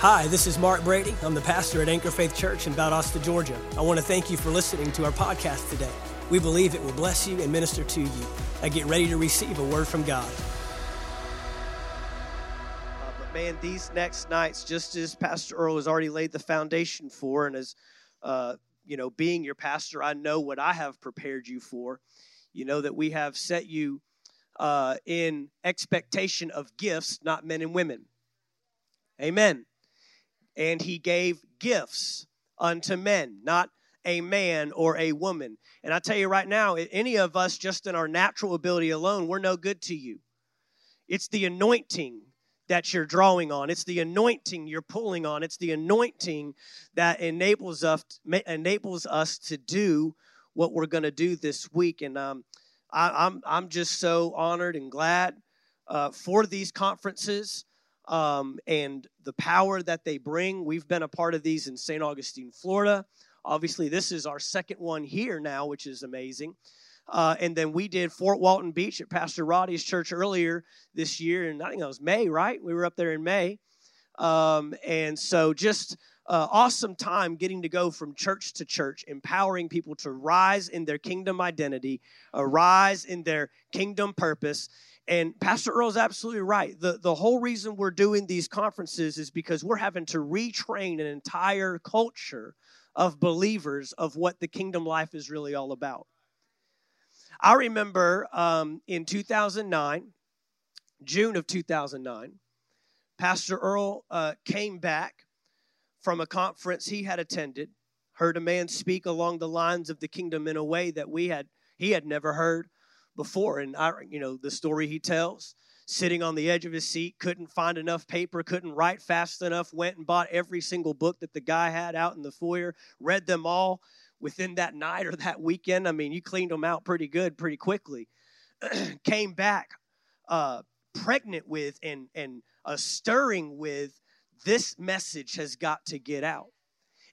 Hi, this is Mark Brady. I'm the pastor at Anchor Faith Church in Valdosta, Georgia. I want to thank you for listening to our podcast today. We believe it will bless you and minister to you. Now get ready to receive a word from God. But man, these next nights, just as Pastor Earl has already laid the foundation for, and as being your pastor, I know what I have prepared you for. You know that we have set you in expectation of gifts, not men and women. Amen. And he gave gifts unto men, not a man or a woman. And I tell you right now, any of us, just in our natural ability alone, we're no good to you. It's the anointing that you're drawing on. It's the anointing you're pulling on. It's the anointing that enables us to do what we're going to do this week. And I'm just so honored and glad for these conferences. And the power that they bring. We've been a part of these in St. Augustine, Florida. Obviously, this is our second one here now, which is amazing. And then we did Fort Walton Beach at Pastor Roddy's church earlier this year, and I think that was May, right? We were up there in May. And so just awesome time getting to go from church to church, empowering people to rise in their kingdom identity, arise in their kingdom purpose. And Pastor Earl's absolutely right. The whole reason we're doing these conferences is because we're having to retrain an entire culture of believers of what the kingdom life is really all about. I remember in 2009, June of 2009, Pastor Earl came back from a conference he had attended, heard a man speak along the lines of the kingdom in a way that he had never heard before. And the story he tells, sitting on the edge of his seat, couldn't find enough paper, couldn't write fast enough, went and bought every single book that the guy had out in the foyer, read them all within that night or that weekend. I mean, you cleaned them out pretty good, pretty quickly. Came back pregnant with and stirring with, this message has got to get out.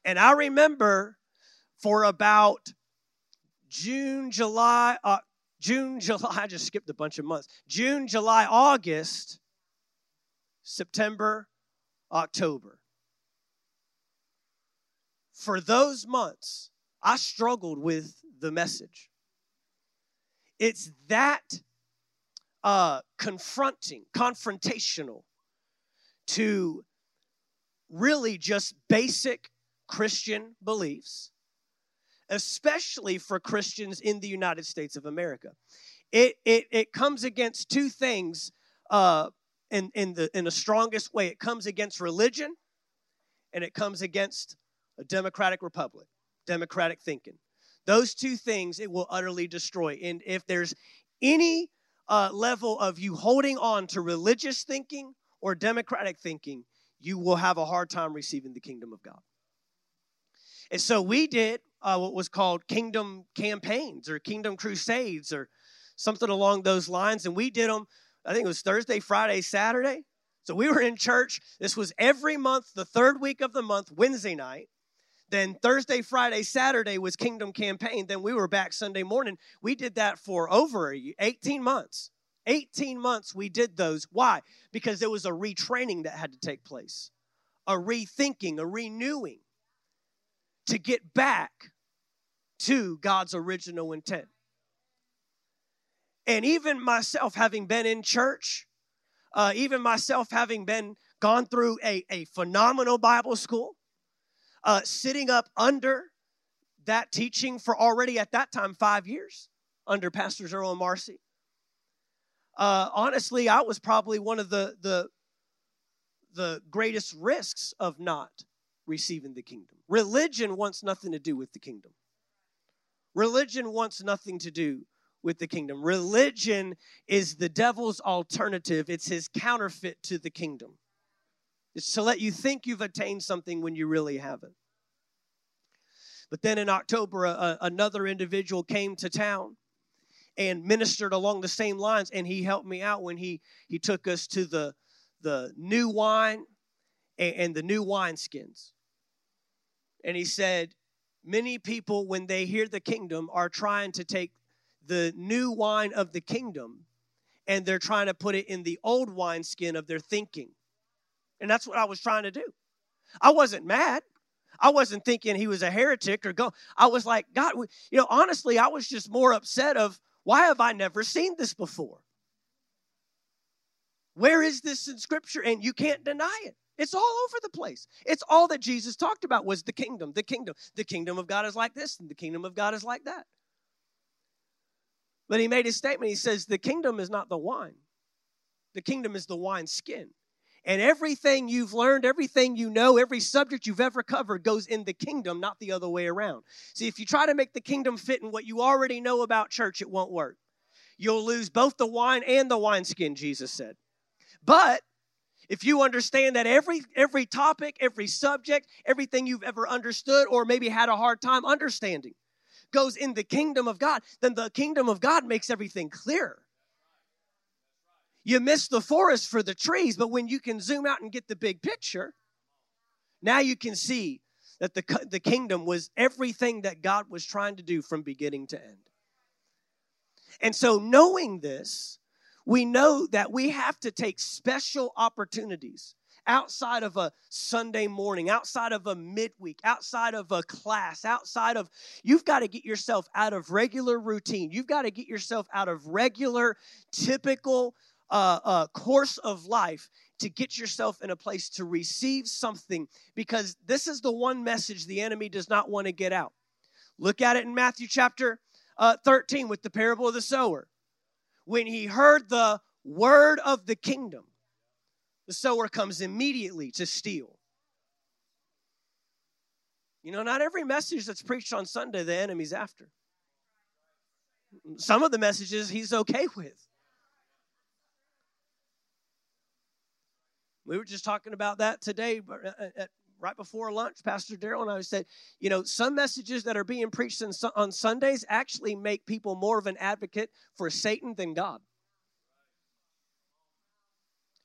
And I remember for about June, July, August, September, October. For those months, I struggled with the message. It's that confrontational to really just basic Christian beliefs, especially for Christians in the United States of America. It comes against two things in the strongest way. It comes against religion, and it comes against a democratic republic, democratic thinking. Those two things it will utterly destroy. And if there's any level of you holding on to religious thinking or democratic thinking, you will have a hard time receiving the kingdom of God. And so we did what was called kingdom campaigns or kingdom crusades or something along those lines. And we did them, I think it was Thursday, Friday, Saturday. So we were in church. This was every month, the third week of the month, Wednesday night. Then Thursday, Friday, Saturday was kingdom campaign. Then we were back Sunday morning. We did that for over 18 months. 18 months we did those. Why? Because there was a retraining that had to take place, a rethinking, a renewing to get back to God's original intent. And even myself having been in church, even myself having gone through a phenomenal Bible school, sitting up under that teaching for already at that time 5 years under Pastors Earl and Marcy. Honestly, I was probably one of the greatest risks of not receiving the kingdom. Religion wants nothing to do with the kingdom. Religion wants nothing to do with the kingdom. Religion is the devil's alternative. It's his counterfeit to the kingdom. It's to let you think you've attained something when you really haven't. But then in October, another individual came to town and ministered along the same lines, and he helped me out when he took us to the new wine and the new wineskins. And he said, many people, when they hear the kingdom, are trying to take the new wine of the kingdom, and they're trying to put it in the old wineskin of their thinking. And that's what I was trying to do. I wasn't mad. I wasn't thinking he was a heretic or go. I was like, God, you know, honestly, I was just more upset of why have I never seen this before? Where is this in Scripture? And you can't deny it. It's all over the place. It's all that Jesus talked about was the kingdom, the kingdom. The kingdom of God is like this, and the kingdom of God is like that. But he made his statement. He says, the kingdom is not the wine. The kingdom is the wineskin. And everything you've learned, everything you know, every subject you've ever covered goes in the kingdom, not the other way around. See, if you try to make the kingdom fit in what you already know about church, it won't work. You'll lose both the wine and the wineskin, Jesus said. But if you understand that every topic, every subject, everything you've ever understood or maybe had a hard time understanding goes in the kingdom of God, then the kingdom of God makes everything clearer. You miss the forest for the trees, but when you can zoom out and get the big picture, now you can see that the kingdom was everything that God was trying to do from beginning to end. And so knowing this, we know that we have to take special opportunities outside of a Sunday morning, outside of a midweek, outside of a class, outside of, you've got to get yourself out of regular routine. You've got to get yourself out of regular, typical course of life to get yourself in a place to receive something, because this is the one message the enemy does not want to get out. Look at it in Matthew chapter 13 with the parable of the sower. When he heard the word of the kingdom, the sower comes immediately to steal. You know, not every message that's preached on Sunday, the enemy's after. Some of the messages he's okay with. We were just talking about that today, right before lunch. Pastor Darrell and I said, you know, some messages that are being preached on Sundays actually make people more of an advocate for Satan than God.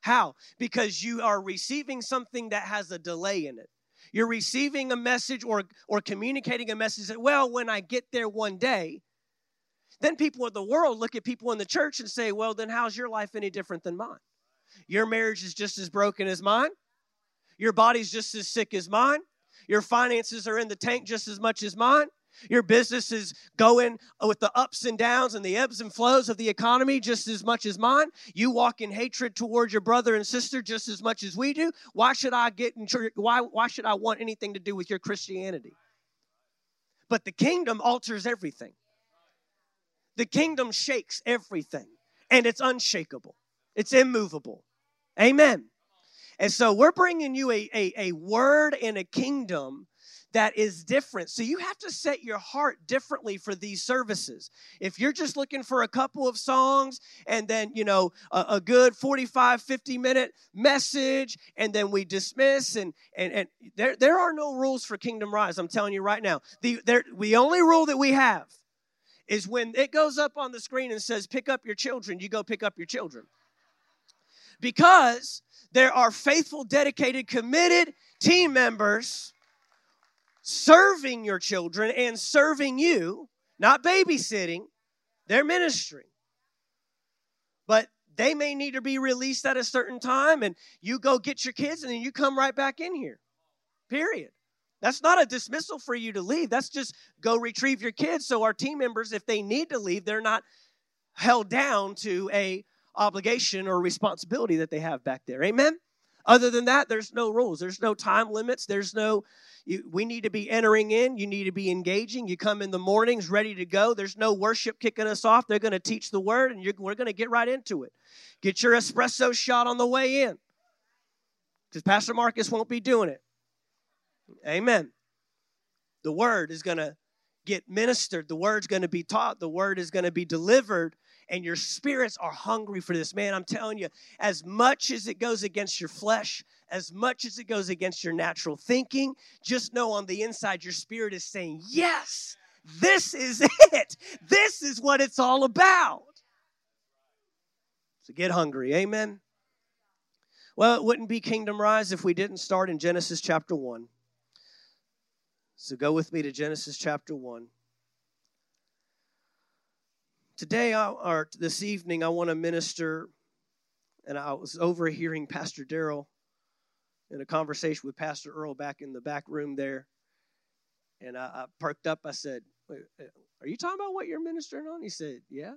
How? Because you are receiving something that has a delay in it. You're receiving a message or communicating a message that, well, when I get there one day, then people of the world look at people in the church and say, well, then how's your life any different than mine? Your marriage is just as broken as mine. Your body's just as sick as mine. Your finances are in the tank just as much as mine. Your business is going with the ups and downs and the ebbs and flows of the economy just as much as mine. You walk in hatred towards your brother and sister just as much as we do. Why should I get in church? Why should I want anything to do with your Christianity? But the kingdom alters everything. The kingdom shakes everything, and it's unshakable. It's immovable. Amen. And so we're bringing you a word and a kingdom that is different. So you have to set your heart differently for these services. If you're just looking for a couple of songs and then, you know, a good 45, 50-minute message, and then we dismiss, and there are no rules for Kingdom Rise. I'm telling you right now. The only rule that we have is when it goes up on the screen and says, pick up your children, you go pick up your children. Because there are faithful, dedicated, committed team members serving your children and serving you, not babysitting, their ministry. But they may need to be released at a certain time, and you go get your kids, and then you come right back in here, period. That's not a dismissal for you to leave. That's just go retrieve your kids so our team members, if they need to leave, they're not held down to a obligation or responsibility that they have back there. Amen? Other than that, there's no rules. There's no time limits. There's no, we need to be entering in. You need to be engaging. You come in the mornings ready to go. There's no worship kicking us off. They're going to teach the word, and we're going to get right into it. Get your espresso shot on the way in, because Pastor Marcus won't be doing it. Amen. The word is going to get ministered. The word's going to be taught. The word is going to be delivered. And your spirits are hungry for this. Man, I'm telling you, as much as it goes against your flesh, as much as it goes against your natural thinking, just know on the inside your spirit is saying, yes, this is it. This is what it's all about. So get hungry. Amen. Well, it wouldn't be Kingdom Rise if we didn't start in Genesis chapter 1. So go with me to Genesis chapter 1. Today, or this evening, I want to minister, and I was overhearing Pastor Darrell in a conversation with Pastor Earl back in the back room there. And I perked up. I said, "Wait, are you talking about what you're ministering on?" He said, "Yeah."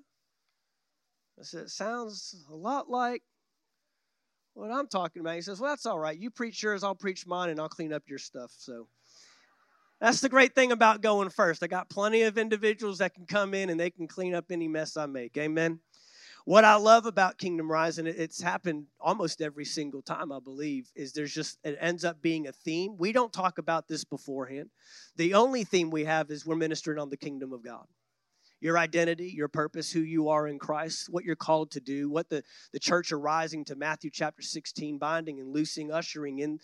I said, "It sounds a lot like what I'm talking about." He says, "Well, that's all right. You preach yours, I'll preach mine, and I'll clean up your stuff." So that's the great thing about going first. I got plenty of individuals that can come in and they can clean up any mess I make. Amen. What I love about Kingdom Rise, and it's happened almost every single time, I believe, is there's just, it ends up being a theme. We don't talk about this beforehand. The only theme we have is we're ministering on the kingdom of God. Your identity, your purpose, who you are in Christ, what you're called to do, what the church arising to Matthew chapter 16, binding and loosing, ushering in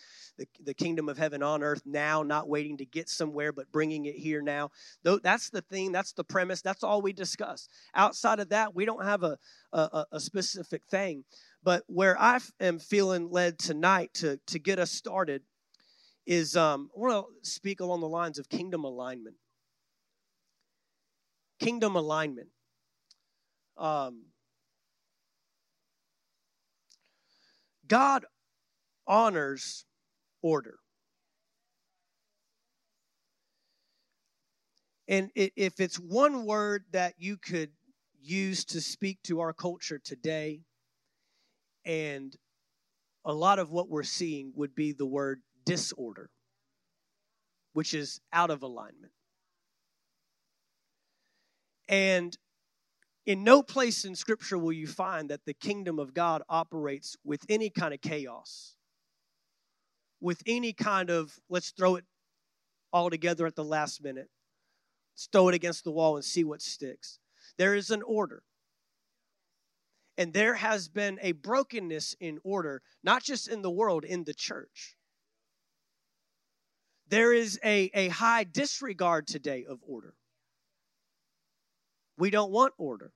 the kingdom of heaven on earth now, not waiting to get somewhere, but bringing it here now. That's the theme. That's the premise. That's all we discuss. Outside of that, we don't have a specific thing. But where I am feeling led tonight to get us started is I want to speak along the lines of kingdom alignment. Kingdom alignment. God honors order. And if it's one word that you could use to speak to our culture today, and a lot of what we're seeing would be the word disorder, which is out of alignment. And in no place in Scripture will you find that the kingdom of God operates with any kind of chaos, with any kind of, let's throw it all together at the last minute. Let's throw it against the wall and see what sticks. There is an order. And there has been a brokenness in order, not just in the world, in the church. There is a high disregard today of order. We don't want order.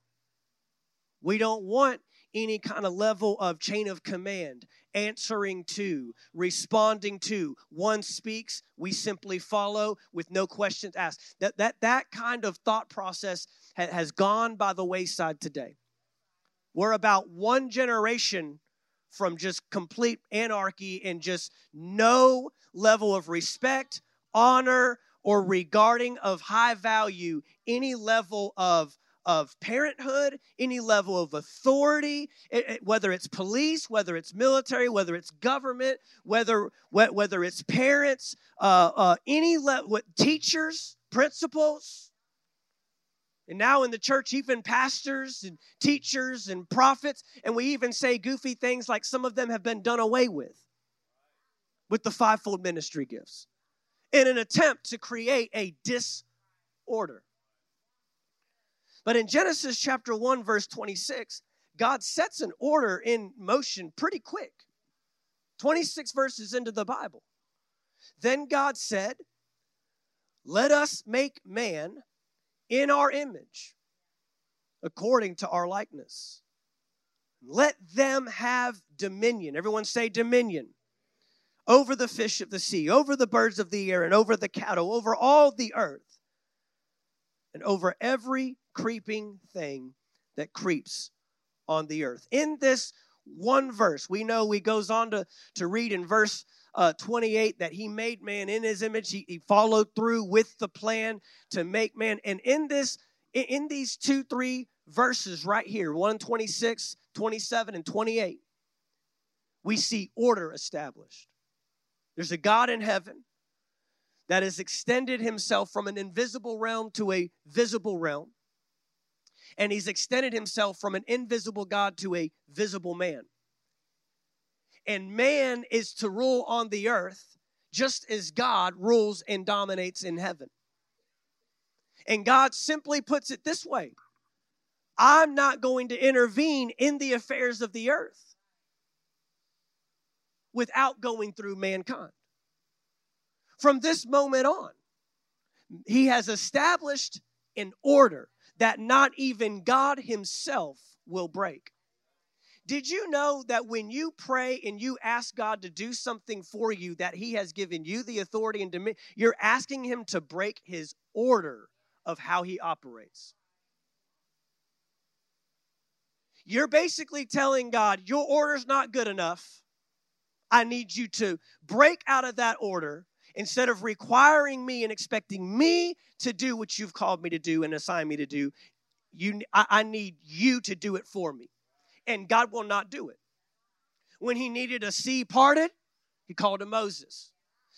We don't want any kind of level of chain of command, answering to, responding to. One speaks, we simply follow with no questions asked. That kind of thought process has gone by the wayside today. We're about one generation from just complete anarchy and just no level of respect, honor, or regarding of high value, any level of parenthood, any level of authority, whether it's police, whether it's military, whether it's government, whether it's parents, any level, teachers, principals, and now in the church, even pastors and teachers and prophets, and we even say goofy things like some of them have been done away with the fivefold ministry gifts, in an attempt to create a disorder. But in Genesis chapter 1, verse 26, God sets an order in motion pretty quick, 26 verses into the Bible. Then God said, "Let us make man in our image, according to our likeness. Let them have dominion." Everyone say dominion. "Over the fish of the sea, over the birds of the air, and over the cattle, over all the earth, and over every creeping thing that creeps on the earth." In this one verse, we know he goes on to read in verse 28 that he made man in his image. He followed through with the plan to make man. And in these 2-3 verses right here, 1:26, 27, and 28, we see order established. There's a God in heaven that has extended himself from an invisible realm to a visible realm. And he's extended himself from an invisible God to a visible man. And man is to rule on the earth just as God rules and dominates in heaven. And God simply puts it this way: I'm not going to intervene in the affairs of the earth without going through mankind. From this moment on, he has established an order that not even God himself will break. Did you know that when you pray and you ask God to do something for you, that he has given you the authority and dominion? You're asking him to break his order of how he operates. You're basically telling God, your order's not good enough. I need you to break out of that order instead of requiring me and expecting me to do what you've called me to do and assigned me to do. I need you to do it for me. And God will not do it. When he needed a sea parted, he called a Moses.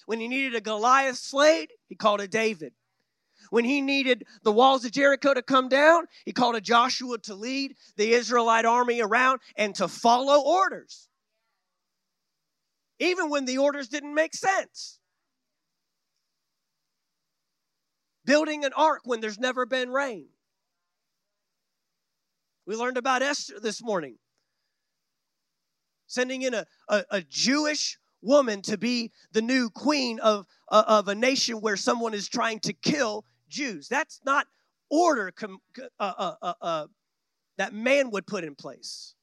When he needed a Goliath slayed, he called a David. When he needed the walls of Jericho to come down, he called a Joshua to lead the Israelite army around and to follow orders. Even when the orders didn't make sense. Building an ark when there's never been rain. We learned about Esther this morning. Sending in a Jewish woman to be the new queen of a nation where someone is trying to kill Jews. That's not order that man would put in place.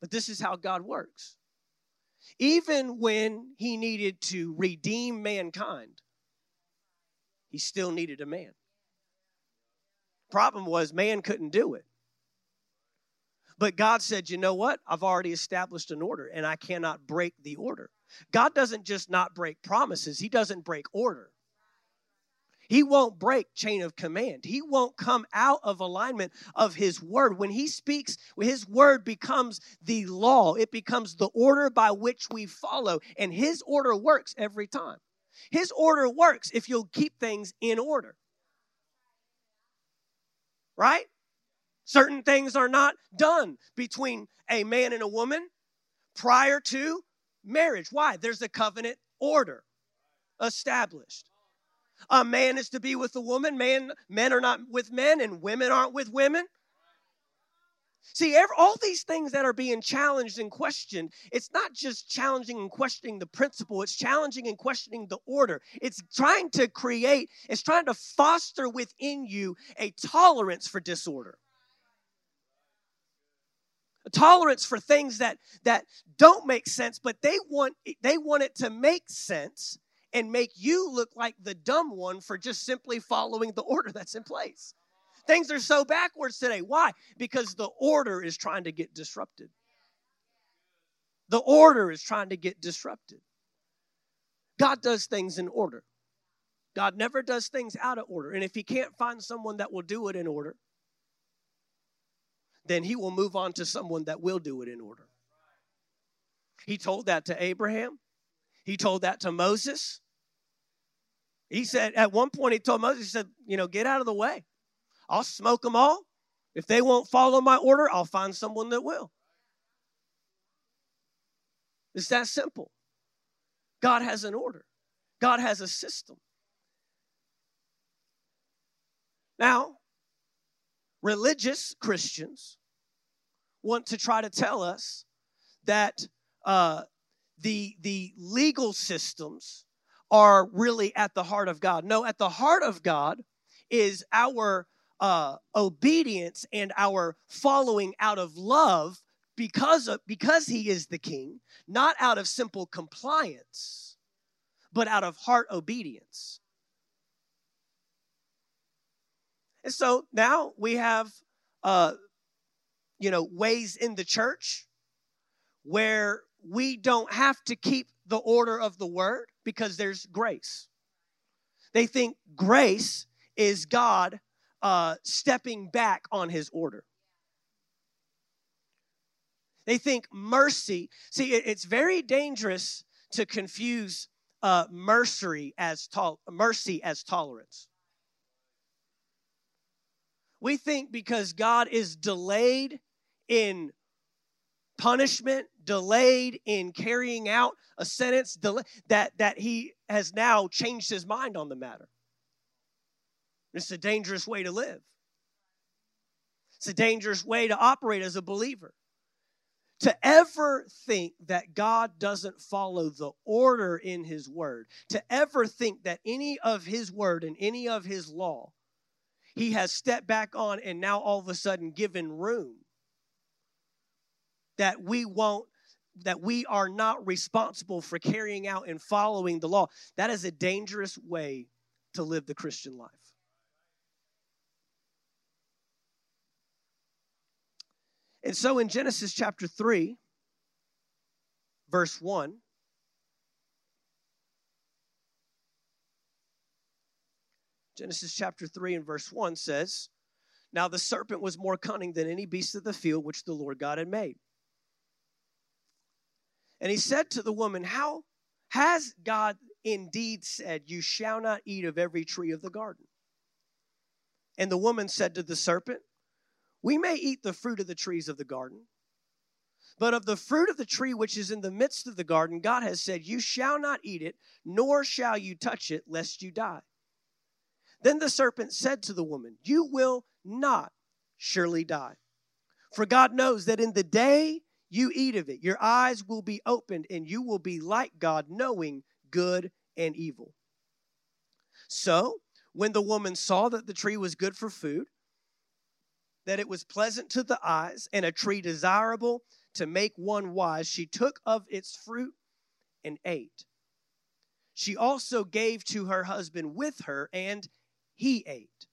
But this is how God works. Even when he needed to redeem mankind, he still needed a man. Problem was man couldn't do it. But God said, you know what? I've already established an order and I cannot break the order. God doesn't just not break promises. He doesn't break order. He won't break chain of command. He won't come out of alignment of his word. When he speaks, his word becomes the law. It becomes the order by which we follow. And his order works every time. His order works if you'll keep things in order. Right? Certain things are not done between a man and a woman prior to marriage. Why? There's a covenant order established. A man is to be with a woman. Men are not with men, and women aren't with women. See, all these things that are being challenged and questioned, it's not just challenging and questioning the principle. It's challenging and questioning the order. It's trying to foster within you a tolerance for disorder. A tolerance for things that don't make sense, but they want it to make sense and make you look like the dumb one for just simply following the order that's in place. Things are so backwards today. Why? Because the order is trying to get disrupted. The order is trying to get disrupted. God does things in order. God never does things out of order. And if he can't find someone that will do it in order, then he will move on to someone that will do it in order. He told that to Abraham. He told that to Moses. He said, at one point he told Moses, he said, you know, get out of the way. I'll smoke them all. If they won't follow my order, I'll find someone that will. It's that simple. God has an order. God has a system. Now, religious Christians want to try to tell us that the legal systems are really at the heart of God. No, at the heart of God is our obedience and our following out of love because he is the king, not out of simple compliance, but out of heart obedience. And so now we have, ways in the church where we don't have to keep the order of the word because there's grace. They think grace is God stepping back on his order. They think mercy. See, it's very dangerous to confuse mercy as tolerance. We think because God is delayed in punishment, delayed in carrying out a sentence, that he has now changed his mind on the matter. It's a dangerous way to live. It's a dangerous way to operate as a believer. To ever think that God doesn't follow the order in his word, to ever think that any of his word and any of his law he has stepped back on and now all of a sudden given room that we are not responsible for carrying out and following the law. That is a dangerous way to live the Christian life. And so in Genesis chapter 3, verse 1. Genesis chapter 3 and verse 1 says, "Now the serpent was more cunning than any beast of the field which the Lord God had made. And he said to the woman, How has God indeed said, you shall not eat of every tree of the garden? And the woman said to the serpent, We may eat the fruit of the trees of the garden, but of the fruit of the tree which is in the midst of the garden, God has said, You shall not eat it, nor shall you touch it, lest you die. Then the serpent said to the woman, You will not surely die. For God knows that in the day you eat of it, your eyes will be opened, and you will be like God, knowing good and evil. So when the woman saw that the tree was good for food, that it was pleasant to the eyes, and a tree desirable to make one wise, she took of its fruit and ate. She also gave to her husband with her, and he ate.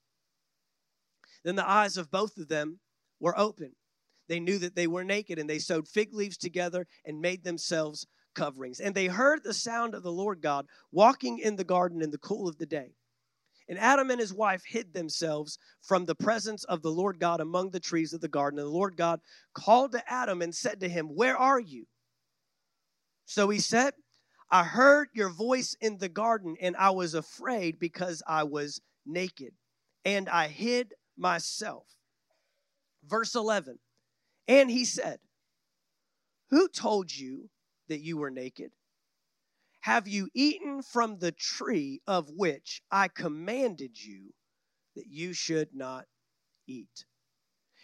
Then the eyes of both of them were open. They knew that they were naked, and they sewed fig leaves together and made themselves coverings. And they heard the sound of the Lord God walking in the garden in the cool of the day. And Adam and his wife hid themselves from the presence of the Lord God among the trees of the garden. And the Lord God called to Adam and said to him, Where are you? So he said, I heard your voice in the garden, and I was afraid because I was naked, and I hid myself. Verse 11, and he said, Who told you that you were naked? Have you eaten from the tree of which I commanded you that you should not eat?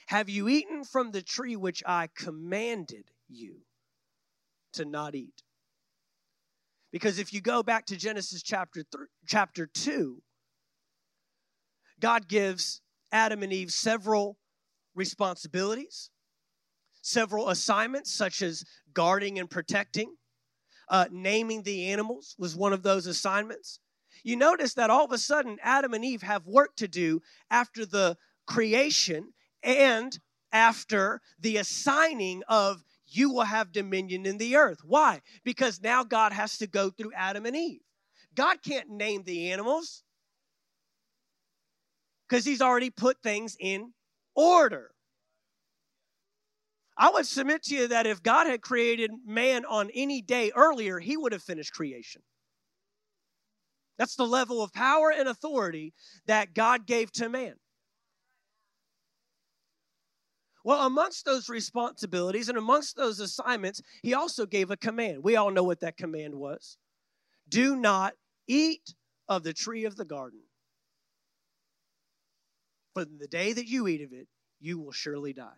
Have you eaten from the tree which I commanded you to not eat? Because if you go back to Genesis chapter 2, God gives Adam and Eve several responsibilities, several assignments, such as guarding and protecting. Naming the animals was one of those assignments. You notice that all of a sudden, Adam and Eve have work to do after the creation and after the assigning of you will have dominion in the earth. Why? Because now God has to go through Adam and Eve. God can't name the animals because he's already put things in order. I would submit to you that if God had created man on any day earlier, he would have finished creation. That's the level of power and authority that God gave to man. Well, amongst those responsibilities and amongst those assignments, he also gave a command. We all know what that command was. Do not eat of the tree of the garden. But in the day that you eat of it, you will surely die.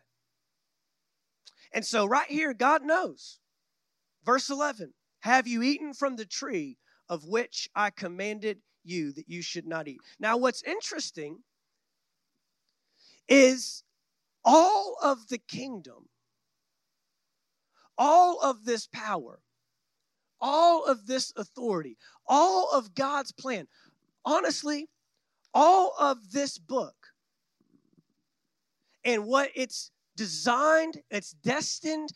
And so right here, God knows. Verse 11, have you eaten from the tree of which I commanded you that you should not eat? Now, what's interesting is all of the kingdom, all of this power, all of this authority, all of God's plan, honestly, all of this book and what it's designed, it's destined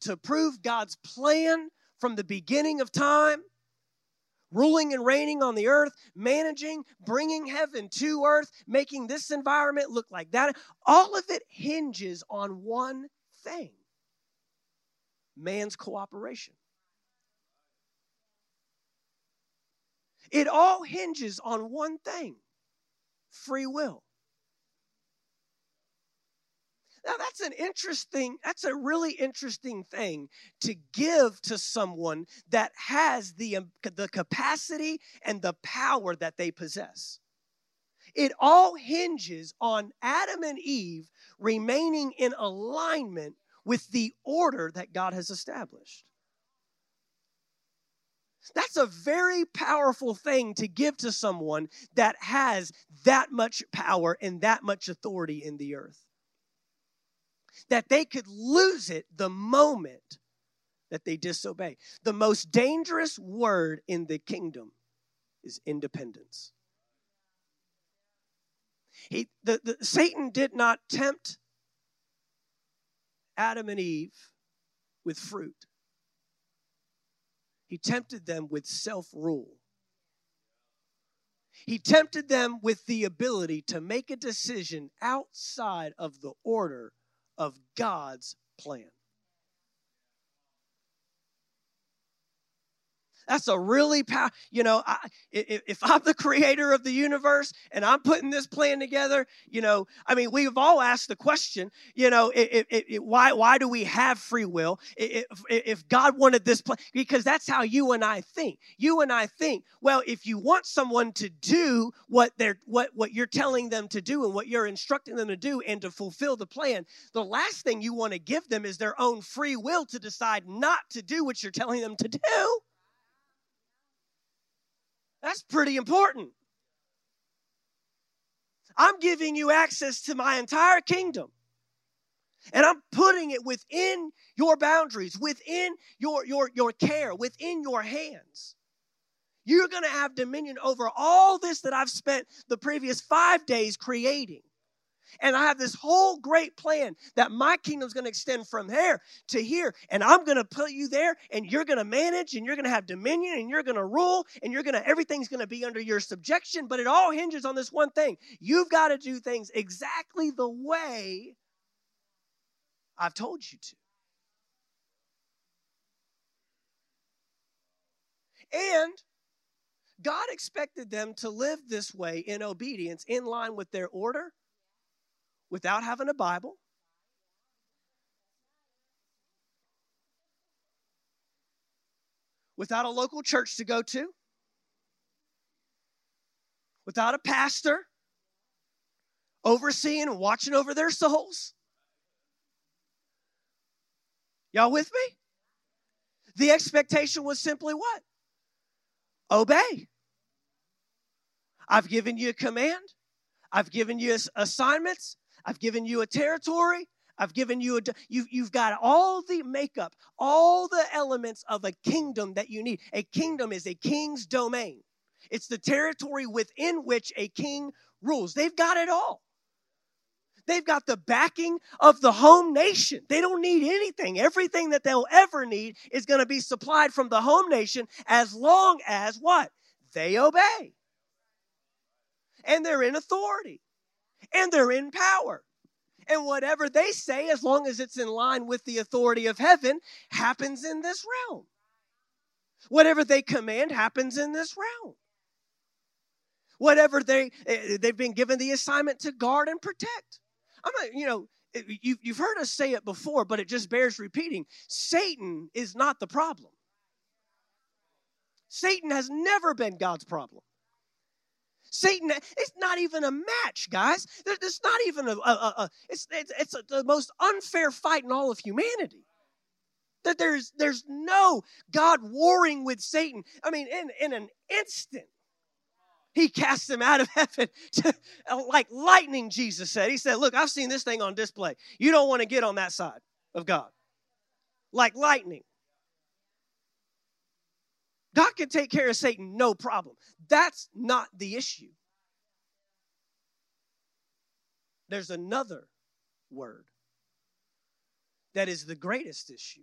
to prove God's plan from the beginning of time, ruling and reigning on the earth, managing, bringing heaven to earth, making this environment look like that. All of it hinges on one thing: man's cooperation. It all hinges on one thing: free will. Now, that's a really interesting thing to give to someone that has the capacity and the power that they possess. It all hinges on Adam and Eve remaining in alignment with the order that God has established. That's a very powerful thing to give to someone that has that much power and that much authority in the earth, that they could lose it the moment that they disobey. The most dangerous word in the kingdom is independence. Satan did not tempt Adam and Eve with fruit. He tempted them with self-rule. He tempted them with the ability to make a decision outside of the order of God's plan. That's a really powerful, if I'm the creator of the universe and I'm putting this plan together, we've all asked the question, why do we have free will if God wanted this plan? Because that's how you and I think. You and I think, well, if you want someone to do what you're telling them to do and what you're instructing them to do and to fulfill the plan, the last thing you want to give them is their own free will to decide not to do what you're telling them to do. That's pretty important. I'm giving you access to my entire kingdom. And I'm putting it within your boundaries, within your care, within your hands. You're going to have dominion over all this that I've spent the previous 5 days creating. And I have this whole great plan that my kingdom's going to extend from here to here. And I'm going to put you there, and you're going to manage, and you're going to have dominion, and you're going to rule, and everything's going to be under your subjection. But it all hinges on this one thing. You've got to do things exactly the way I've told you to. And God expected them to live this way in obedience, in line with their order, without having a Bible, without a local church to go to, without a pastor overseeing and watching over their souls. Y'all with me? The expectation was simply what? Obey. I've given you a command. I've given you assignments. I've given you a territory. I've given you you've got all the makeup, all the elements of a kingdom that you need. A kingdom is a king's domain. It's the territory within which a king rules. They've got it all. They've got the backing of the home nation. They don't need anything. Everything that they'll ever need is going to be supplied from the home nation as long as what? They obey. And they're in authority. And they're in power. And whatever they say, as long as it's in line with the authority of heaven, happens in this realm. Whatever they command happens in this realm. Whatever they've been given the assignment to guard and protect. I'm not, you've heard us say it before, but it just bears repeating. Satan is not the problem. Satan has never been God's problem. Satan, it's not even a match, guys. It's not even the most unfair fight in all of humanity. That there's no God warring with Satan. I mean, in an instant, he casts him out of heaven like lightning, Jesus said. He said, look, I've seen this thing on display. You don't want to get on that side of God. Like lightning. God can take care of Satan, no problem. That's not the issue. There's another word that is the greatest issue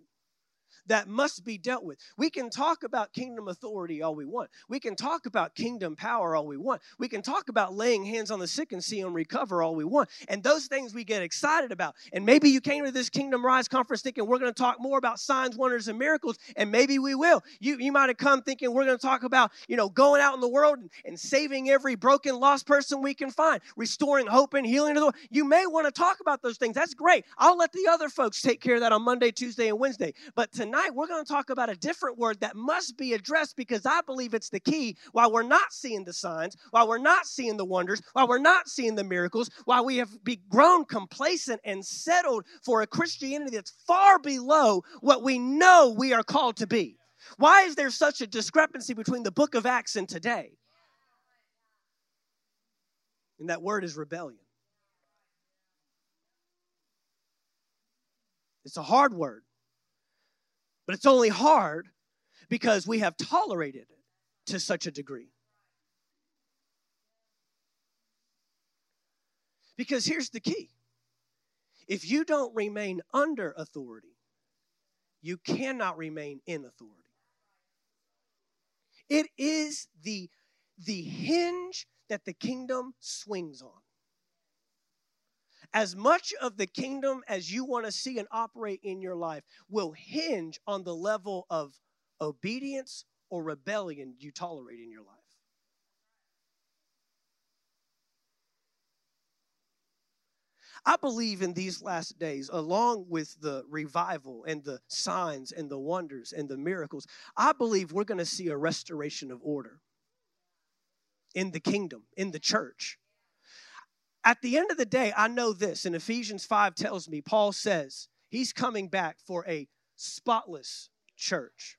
that must be dealt with. We can talk about kingdom authority all we want. We can talk about kingdom power all we want. We can talk about laying hands on the sick and see them recover all we want. And those things we get excited about. And maybe you came to this Kingdom Rise conference thinking we're going to talk more about signs, wonders, and miracles. And maybe we will. You might have come thinking we're going to talk about, going out in the world and saving every broken, lost person we can find, restoring hope and healing to the world. You may want to talk about those things. That's great. I'll let the other folks take care of that on Monday, Tuesday, and Wednesday. But tonight, we're going to talk about a different word that must be addressed because I believe it's the key why we're not seeing the signs, why we're not seeing the wonders, why we're not seeing the miracles, why we have grown complacent and settled for a Christianity that's far below what we know we are called to be. Why is there such a discrepancy between the book of Acts and today? And that word is rebellion. It's a hard word. But it's only hard because we have tolerated it to such a degree. Because here's the key. If you don't remain under authority, you cannot remain in authority. It is the hinge that the kingdom swings on. As much of the kingdom as you want to see and operate in your life will hinge on the level of obedience or rebellion you tolerate in your life. I believe in these last days, along with the revival and the signs and the wonders and the miracles, I believe we're going to see a restoration of order in the kingdom, in the church. At the end of the day, I know this, and Ephesians 5 tells me, Paul says, he's coming back for a spotless church,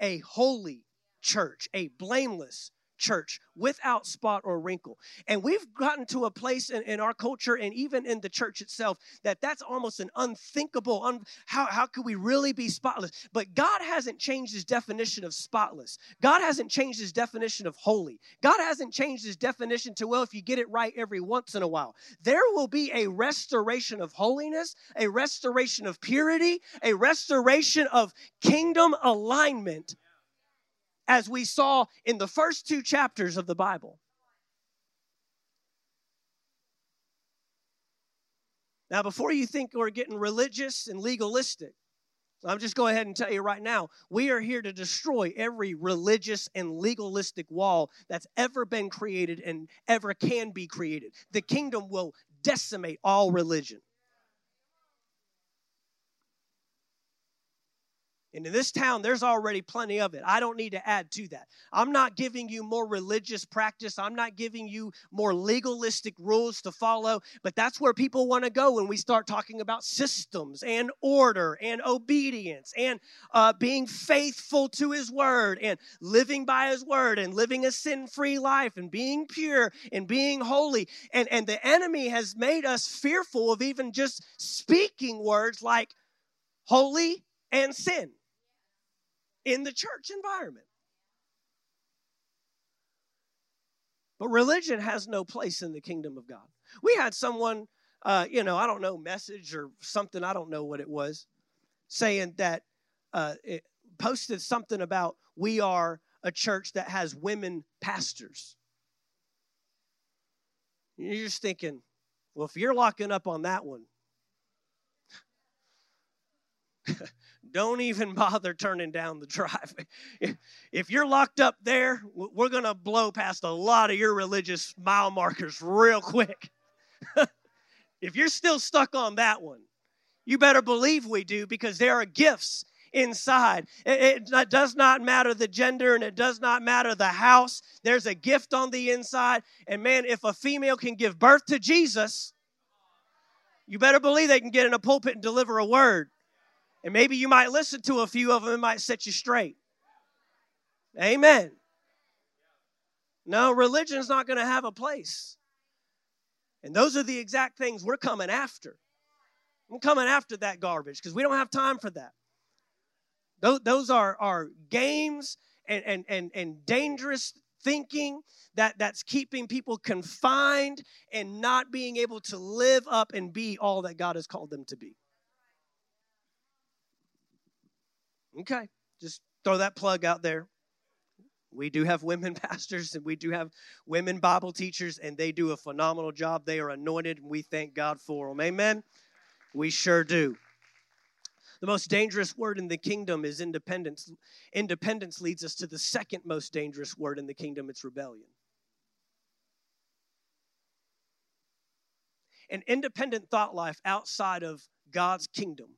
a holy church, a blameless church without spot or wrinkle. And we've gotten to a place in our culture and even in the church itself that that's almost an unthinkable, how could we really be spotless? But God hasn't changed his definition of spotless. God hasn't changed his definition of holy. God hasn't changed his definition to, well, if you get it right every once in a while. There will be a restoration of holiness, a restoration of purity, a restoration of kingdom alignment, as we saw in the first two chapters of the Bible. Now, before you think we're getting religious and legalistic, I'm just going ahead and tell you right now, we are here to destroy every religious and legalistic wall that's ever been created and ever can be created. The kingdom will decimate all religion. And in this town, there's already plenty of it. I don't need to add to that. I'm not giving you more religious practice. I'm not giving you more legalistic rules to follow. But that's where people want to go when we start talking about systems and order and obedience and being faithful to his word and living by his word and living a sin-free life and being pure and being holy. And the enemy has made us fearful of even just speaking words like holy and sin in the church environment. But religion has no place in the kingdom of God. We had someone, message or something, I don't know what it was, saying that it posted something about we are a church that has women pastors. You're just thinking, well, if you're locking up on that one, don't even bother turning down the drive. If you're locked up there, we're going to blow past a lot of your religious mile markers real quick. If you're still stuck on that one, you better believe we do, because there are gifts inside. It does not matter the gender, and it does not matter the house. There's a gift on the inside. And man, if a female can give birth to Jesus, you better believe they can get in a pulpit and deliver a word. And maybe you might listen to a few of them and might set you straight. Amen. No, religion's not going to have a place. And those are the exact things we're coming after. I'm coming after that garbage because we don't have time for that. Those are games and dangerous thinking that's keeping people confined and not being able to live up and be all that God has called them to be. Okay, just throw that plug out there. We do have women pastors, and we do have women Bible teachers, and they do a phenomenal job. They are anointed, and we thank God for them. Amen? We sure do. The most dangerous word in the kingdom is independence. Independence leads us to the second most dangerous word in the kingdom. It's rebellion. An independent thought life outside of God's kingdom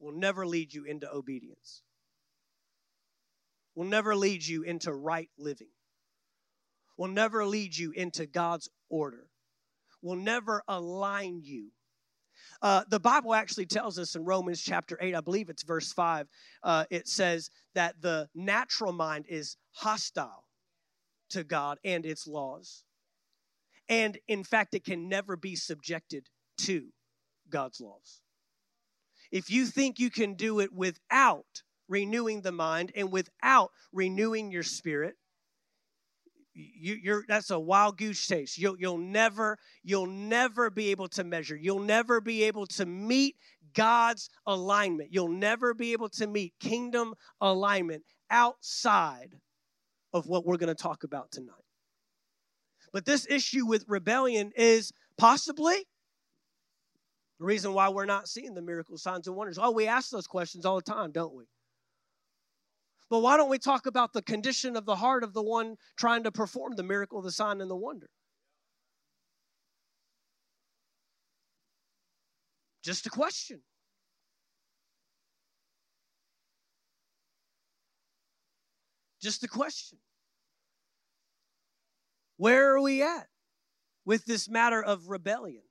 will never lead you into obedience, will never lead you into right living, will never lead you into God's order, will never align you. The Bible actually tells us in Romans chapter 8, I believe it's verse 5, it says that the natural mind is hostile to God and its laws. And in fact, it can never be subjected to God's laws. If you think you can do it without renewing the mind and without renewing your spirit, that's a wild goose chase. You'll never be able to measure. You'll never be able to meet God's alignment. You'll never be able to meet kingdom alignment outside of what we're going to talk about tonight. But this issue with rebellion is possibly the reason why we're not seeing the miracles, signs, and wonders. Oh, we ask those questions all the time, don't we? But why don't we talk about the condition of the heart of the one trying to perform the miracle, the sign, and the wonder? Just a question. Just a question. Where are we at with this matter of rebellion?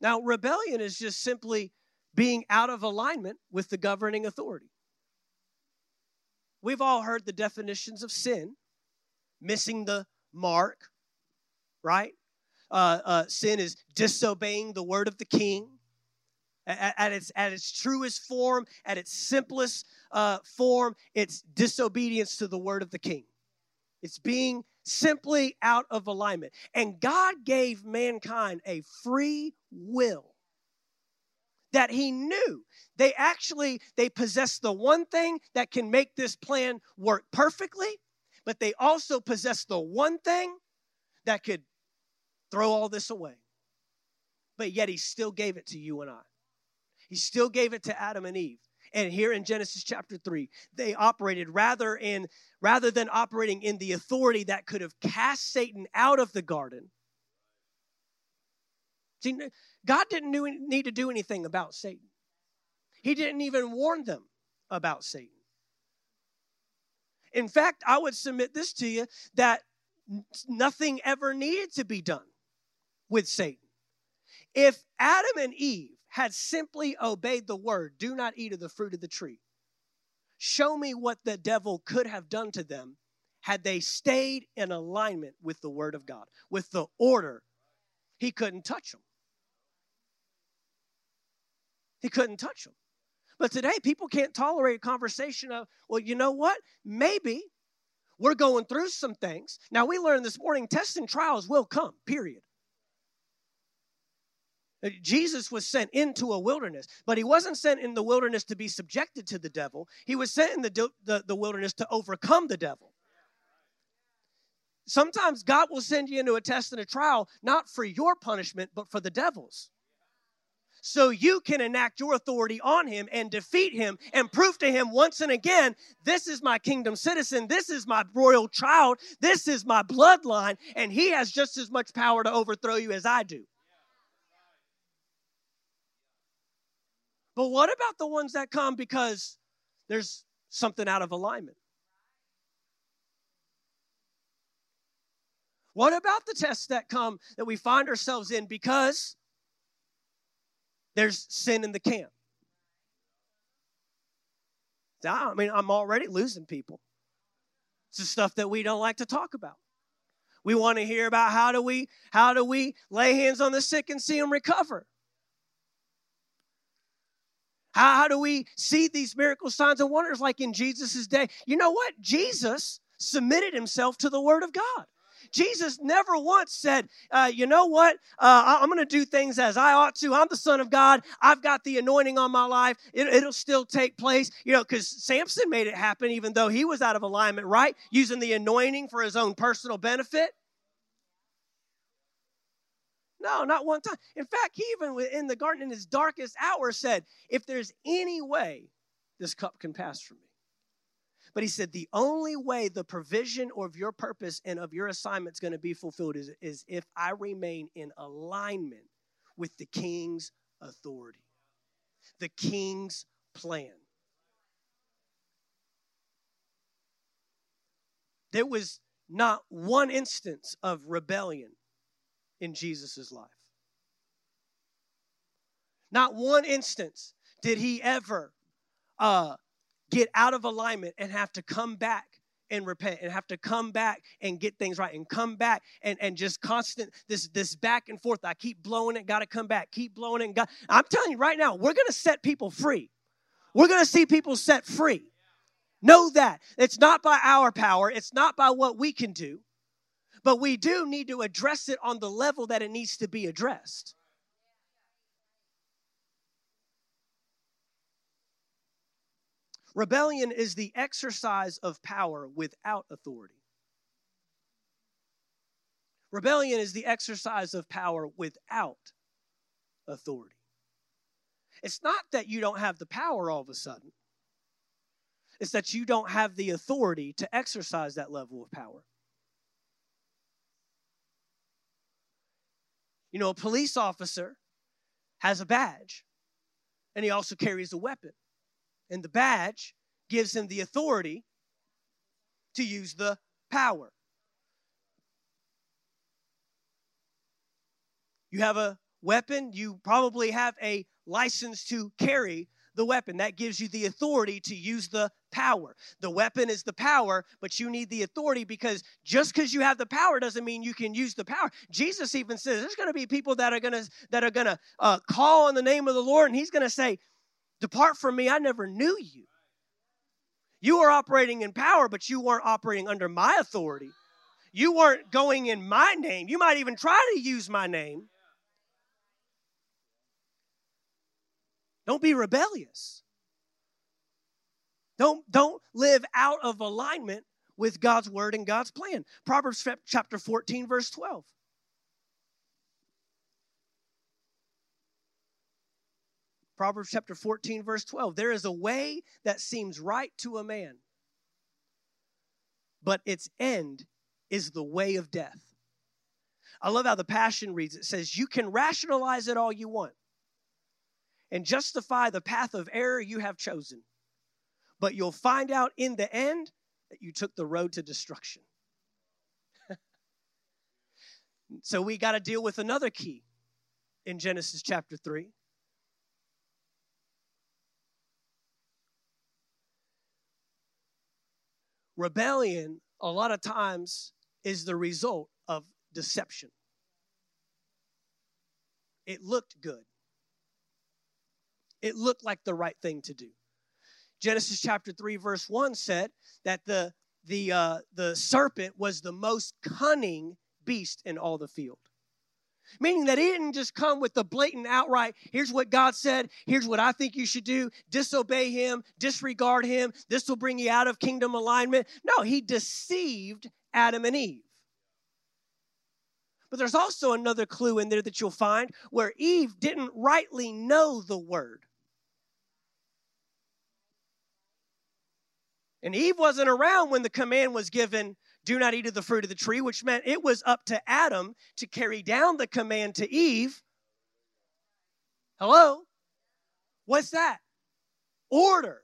Now, rebellion is just simply being out of alignment with the governing authority. We've all heard the definitions of sin, missing the mark, right? Sin is disobeying the word of the king at its truest form, at its simplest form. It's disobedience to the word of the king. It's being simply out of alignment. And God gave mankind a free will that he knew. They possess the one thing that can make this plan work perfectly, but they also possess the one thing that could throw all this away. But yet he still gave it to you and I. He still gave it to Adam and Eve. And here in Genesis chapter 3, they operated rather than operating in the authority that could have cast Satan out of the garden. See, God didn't need to do anything about Satan. He didn't even warn them about Satan. In fact, I would submit this to you, that nothing ever needed to be done with Satan. If Adam and Eve had simply obeyed the word, do not eat of the fruit of the tree, show me what the devil could have done to them had they stayed in alignment with the word of God, with the order. He couldn't touch them. He couldn't touch them. But today, people can't tolerate a conversation of, well, you know what? Maybe we're going through some things. Now, we learned this morning, tests and trials will come, period. Jesus was sent into a wilderness, but he wasn't sent in the wilderness to be subjected to the devil. He was sent in the wilderness to overcome the devil. Sometimes God will send you into a test and a trial, not for your punishment, but for the devil's, so you can enact your authority on him and defeat him and prove to him once and again, this is my kingdom citizen, this is my royal child, this is my bloodline, and he has just as much power to overthrow you as I do. But what about the ones that come because there's something out of alignment? What about the tests that come that we find ourselves in because there's sin in the camp? I mean, I'm already losing people. It's the stuff that we don't like to talk about. We want to hear about how do we lay hands on the sick and see them recover? How do we see these miracle signs and wonders like in Jesus' day? You know what? Jesus submitted himself to the word of God. Jesus never once said, you know what? I'm going to do things as I ought to. I'm the Son of God. I've got the anointing on my life. It'll still take place, you know, because Samson made it happen even though he was out of alignment, right? Using the anointing for his own personal benefit. No, not one time. In fact, he even in the garden in his darkest hour said, if there's any way this cup can pass from me. But he said, the only way the provision of your purpose and of your assignment is going to be fulfilled is if I remain in alignment with the king's authority, the king's plan. There was not one instance of rebellion in Jesus' life. Not one instance did he ever get out of alignment and have to come back and repent and have to come back and get things right and come back and just constant this back and forth. I keep blowing it, got to come back, keep blowing it. I'm telling you right now, we're going to set people free. We're going to see people set free. Know that. It's not by our power. It's not by what we can do. But we do need to address it on the level that it needs to be addressed. Rebellion is the exercise of power without authority. Rebellion is the exercise of power without authority. It's not that you don't have the power all of a sudden. It's that you don't have the authority to exercise that level of power. You know, a police officer has a badge, and he also carries a weapon. And the badge gives him the authority to use the power. You have a weapon, you probably have a license to carry the weapon. That gives you the authority to use the power. The weapon is the power, but you need the authority, because just because you have the power doesn't mean you can use the power. Jesus even says there's going to be people that are going to call on the name of the Lord, and he's going to say, "Depart from me, I never knew you." You are operating in power, but you weren't operating under my authority. You weren't going in my name. You might even try to use my name. Don't be rebellious. Don't live out of alignment with God's word and God's plan. Proverbs chapter 14, verse 12. Proverbs chapter 14, verse 12. There is a way that seems right to a man, but its end is the way of death. I love how the Passion reads. It says, you can rationalize it all you want and justify the path of error you have chosen, but you'll find out in the end that you took the road to destruction. So we got to deal with another key in Genesis chapter 3. Rebellion, a lot of times, is the result of deception. It looked good. It looked like the right thing to do. Genesis chapter 3, verse 1 said that the serpent was the most cunning beast in all the field. Meaning that he didn't just come with the blatant outright, here's what God said, here's what I think you should do, disobey him, disregard him, this will bring you out of kingdom alignment. No, he deceived Adam and Eve. But there's also another clue in there that you'll find where Eve didn't rightly know the word. And Eve wasn't around when the command was given, do not eat of the fruit of the tree, which meant it was up to Adam to carry down the command to Eve. Hello? What's that? Order.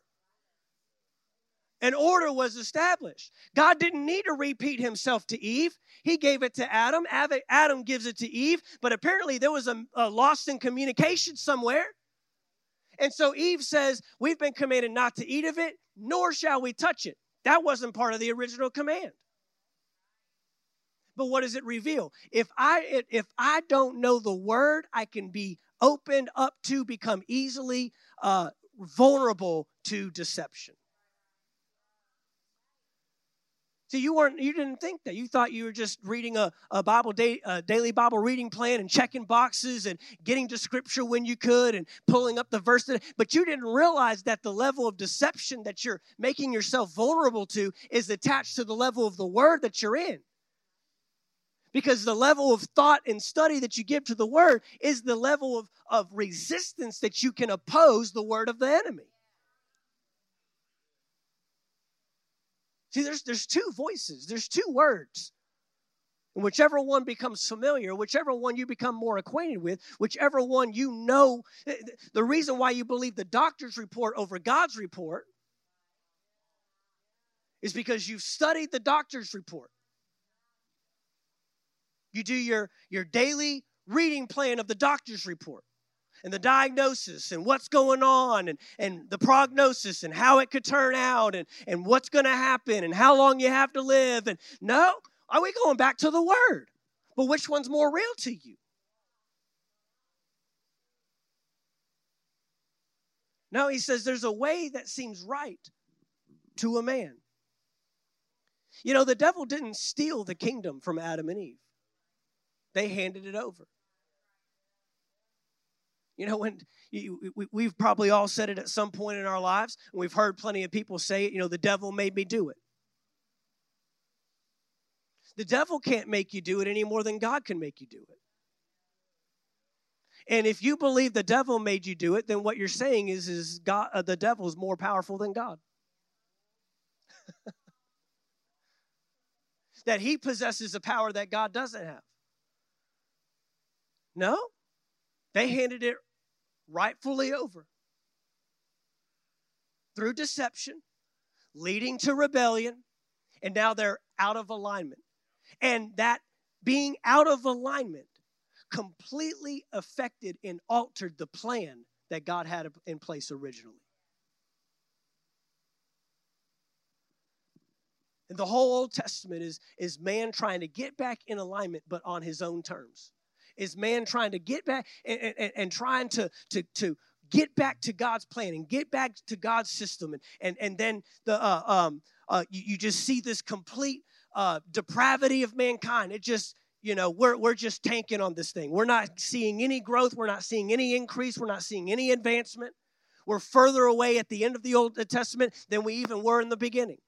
An order was established. God didn't need to repeat himself to Eve. He gave it to Adam. Adam gives it to Eve, but apparently there was a loss in communication somewhere. And so Eve says, we've been commanded not to eat of it, nor shall we touch it. That wasn't part of the original command. But what does it reveal? If I don't know the word, I can be opened up to become easily vulnerable to deception. See, you didn't think that. You thought you were just reading a daily Bible reading plan and checking boxes and getting to Scripture when you could and pulling up the verse. But you didn't realize that the level of deception that you're making yourself vulnerable to is attached to the level of the word that you're in. Because the level of thought and study that you give to the word is the level of resistance that you can oppose the word of the enemy. See, there's two voices. There's two words. And whichever one becomes familiar, whichever one you become more acquainted with, whichever one you know, the reason why you believe the doctor's report over God's report is because you've studied the doctor's report. You do your daily reading plan of the doctor's report. And the diagnosis and what's going on and the prognosis and how it could turn out and what's going to happen and how long you have to live. And no, are we going back to the word? But which one's more real to you? No, he says there's a way that seems right to a man. You know, the devil didn't steal the kingdom from Adam and Eve. They handed it over. You know, when we've probably all said it at some point in our lives, and we've heard plenty of people say it, you know, the devil made me do it. The devil can't make you do it any more than God can make you do it. And if you believe the devil made you do it, then what you're saying is God, the devil is more powerful than God. That he possesses a power that God doesn't have. No, they handed it rightfully over through deception, leading to rebellion, and now they're out of alignment. And that being out of alignment completely affected and altered the plan that God had in place originally. And the whole Old Testament is man trying to get back in alignment, but on his own terms. Is man trying to get back and trying to get back to God's plan and get back to God's system. And then the you just see this complete depravity of mankind. It just, you know, we're just tanking on this thing. We're not seeing any growth. We're not seeing any increase. We're not seeing any advancement. We're further away at the end of the Old Testament than we even were in the beginning.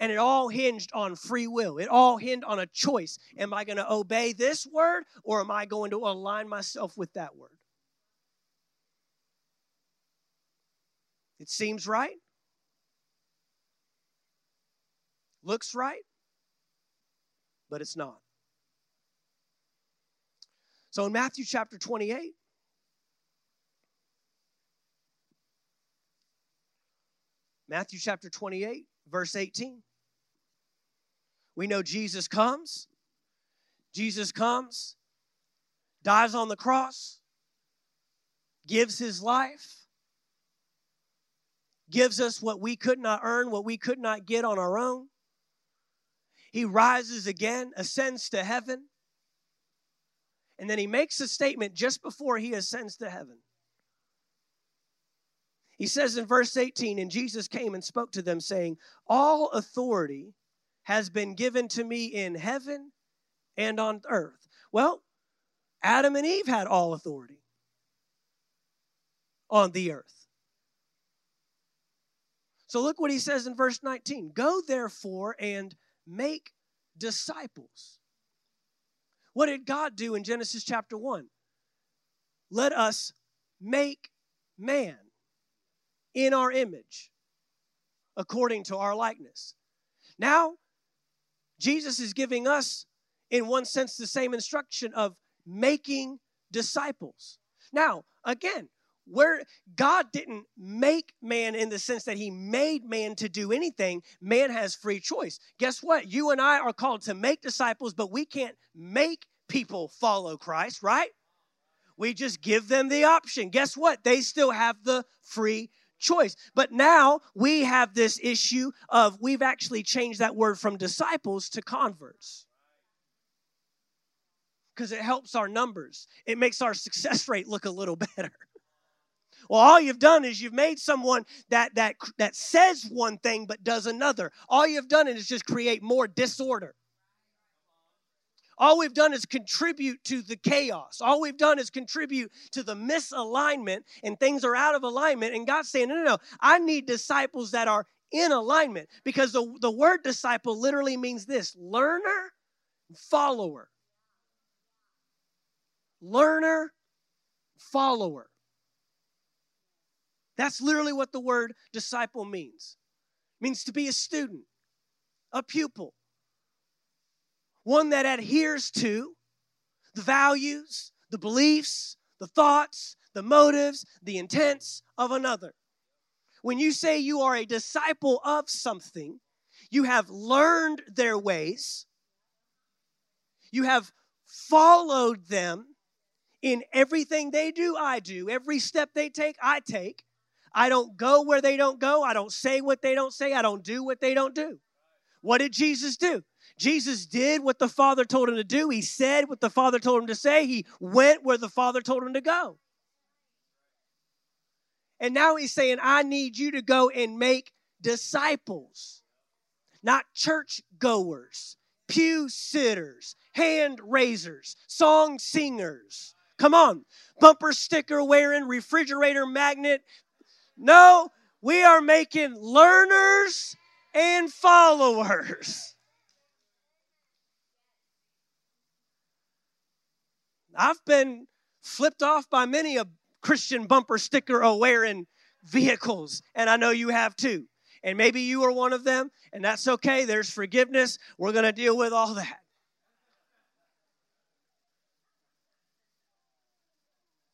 And it all hinged on free will. It all hinged on a choice. Am I going to obey this word, or am I going to align myself with that word? It seems right. Looks right, but it's not. So in Matthew chapter 28, verse 18, we know Jesus comes. Jesus comes, dies on the cross, gives his life, gives us what we could not earn, what we could not get on our own. He rises again, ascends to heaven, and then he makes a statement just before he ascends to heaven. He says in verse 18, and Jesus came and spoke to them, saying, all authority has been given to me in heaven and on earth. Well, Adam and Eve had all authority on the earth. So look what he says in verse 19. Go therefore and make disciples. What did God do in Genesis chapter 1? Let us make man in our image, according to our likeness. Now, Jesus is giving us, in one sense, the same instruction of making disciples. Now, again, where God didn't make man in the sense that he made man to do anything. Man has free choice. Guess what? You and I are called to make disciples, but we can't make people follow Christ, right? We just give them the option. Guess what? They still have the free choice. But now we have this issue of we've actually changed that word from disciples to converts. Because it helps our numbers. It makes our success rate look a little better. Well, all you've done is you've made someone that says one thing but does another. All you've done is just create more disorder. All we've done is contribute to the chaos. All we've done is contribute to the misalignment, and things are out of alignment. And God's saying, no, I need disciples that are in alignment, because the word disciple literally means this: learner, follower. Learner, follower. That's literally what the word disciple means. It means to be a student, a pupil, one that adheres to the values, the beliefs, the thoughts, the motives, the intents of another. When you say you are a disciple of something, you have learned their ways, you have followed them in everything they do, I do, every step they take, I take. I don't go where they don't go. I don't say what they don't say. I don't do what they don't do. What did Jesus do? Jesus did what the Father told him to do. He said what the Father told him to say. He went where the Father told him to go. And now he's saying, I need you to go and make disciples, not churchgoers, pew sitters, hand raisers, song singers, Come on. Bumper sticker wearing, refrigerator magnet. No, we are making learners and followers. I've been flipped off by many a Christian bumper sticker wearing vehicles, and I know you have too. And maybe you are one of them, and that's okay. There's forgiveness. We're going to deal with all that.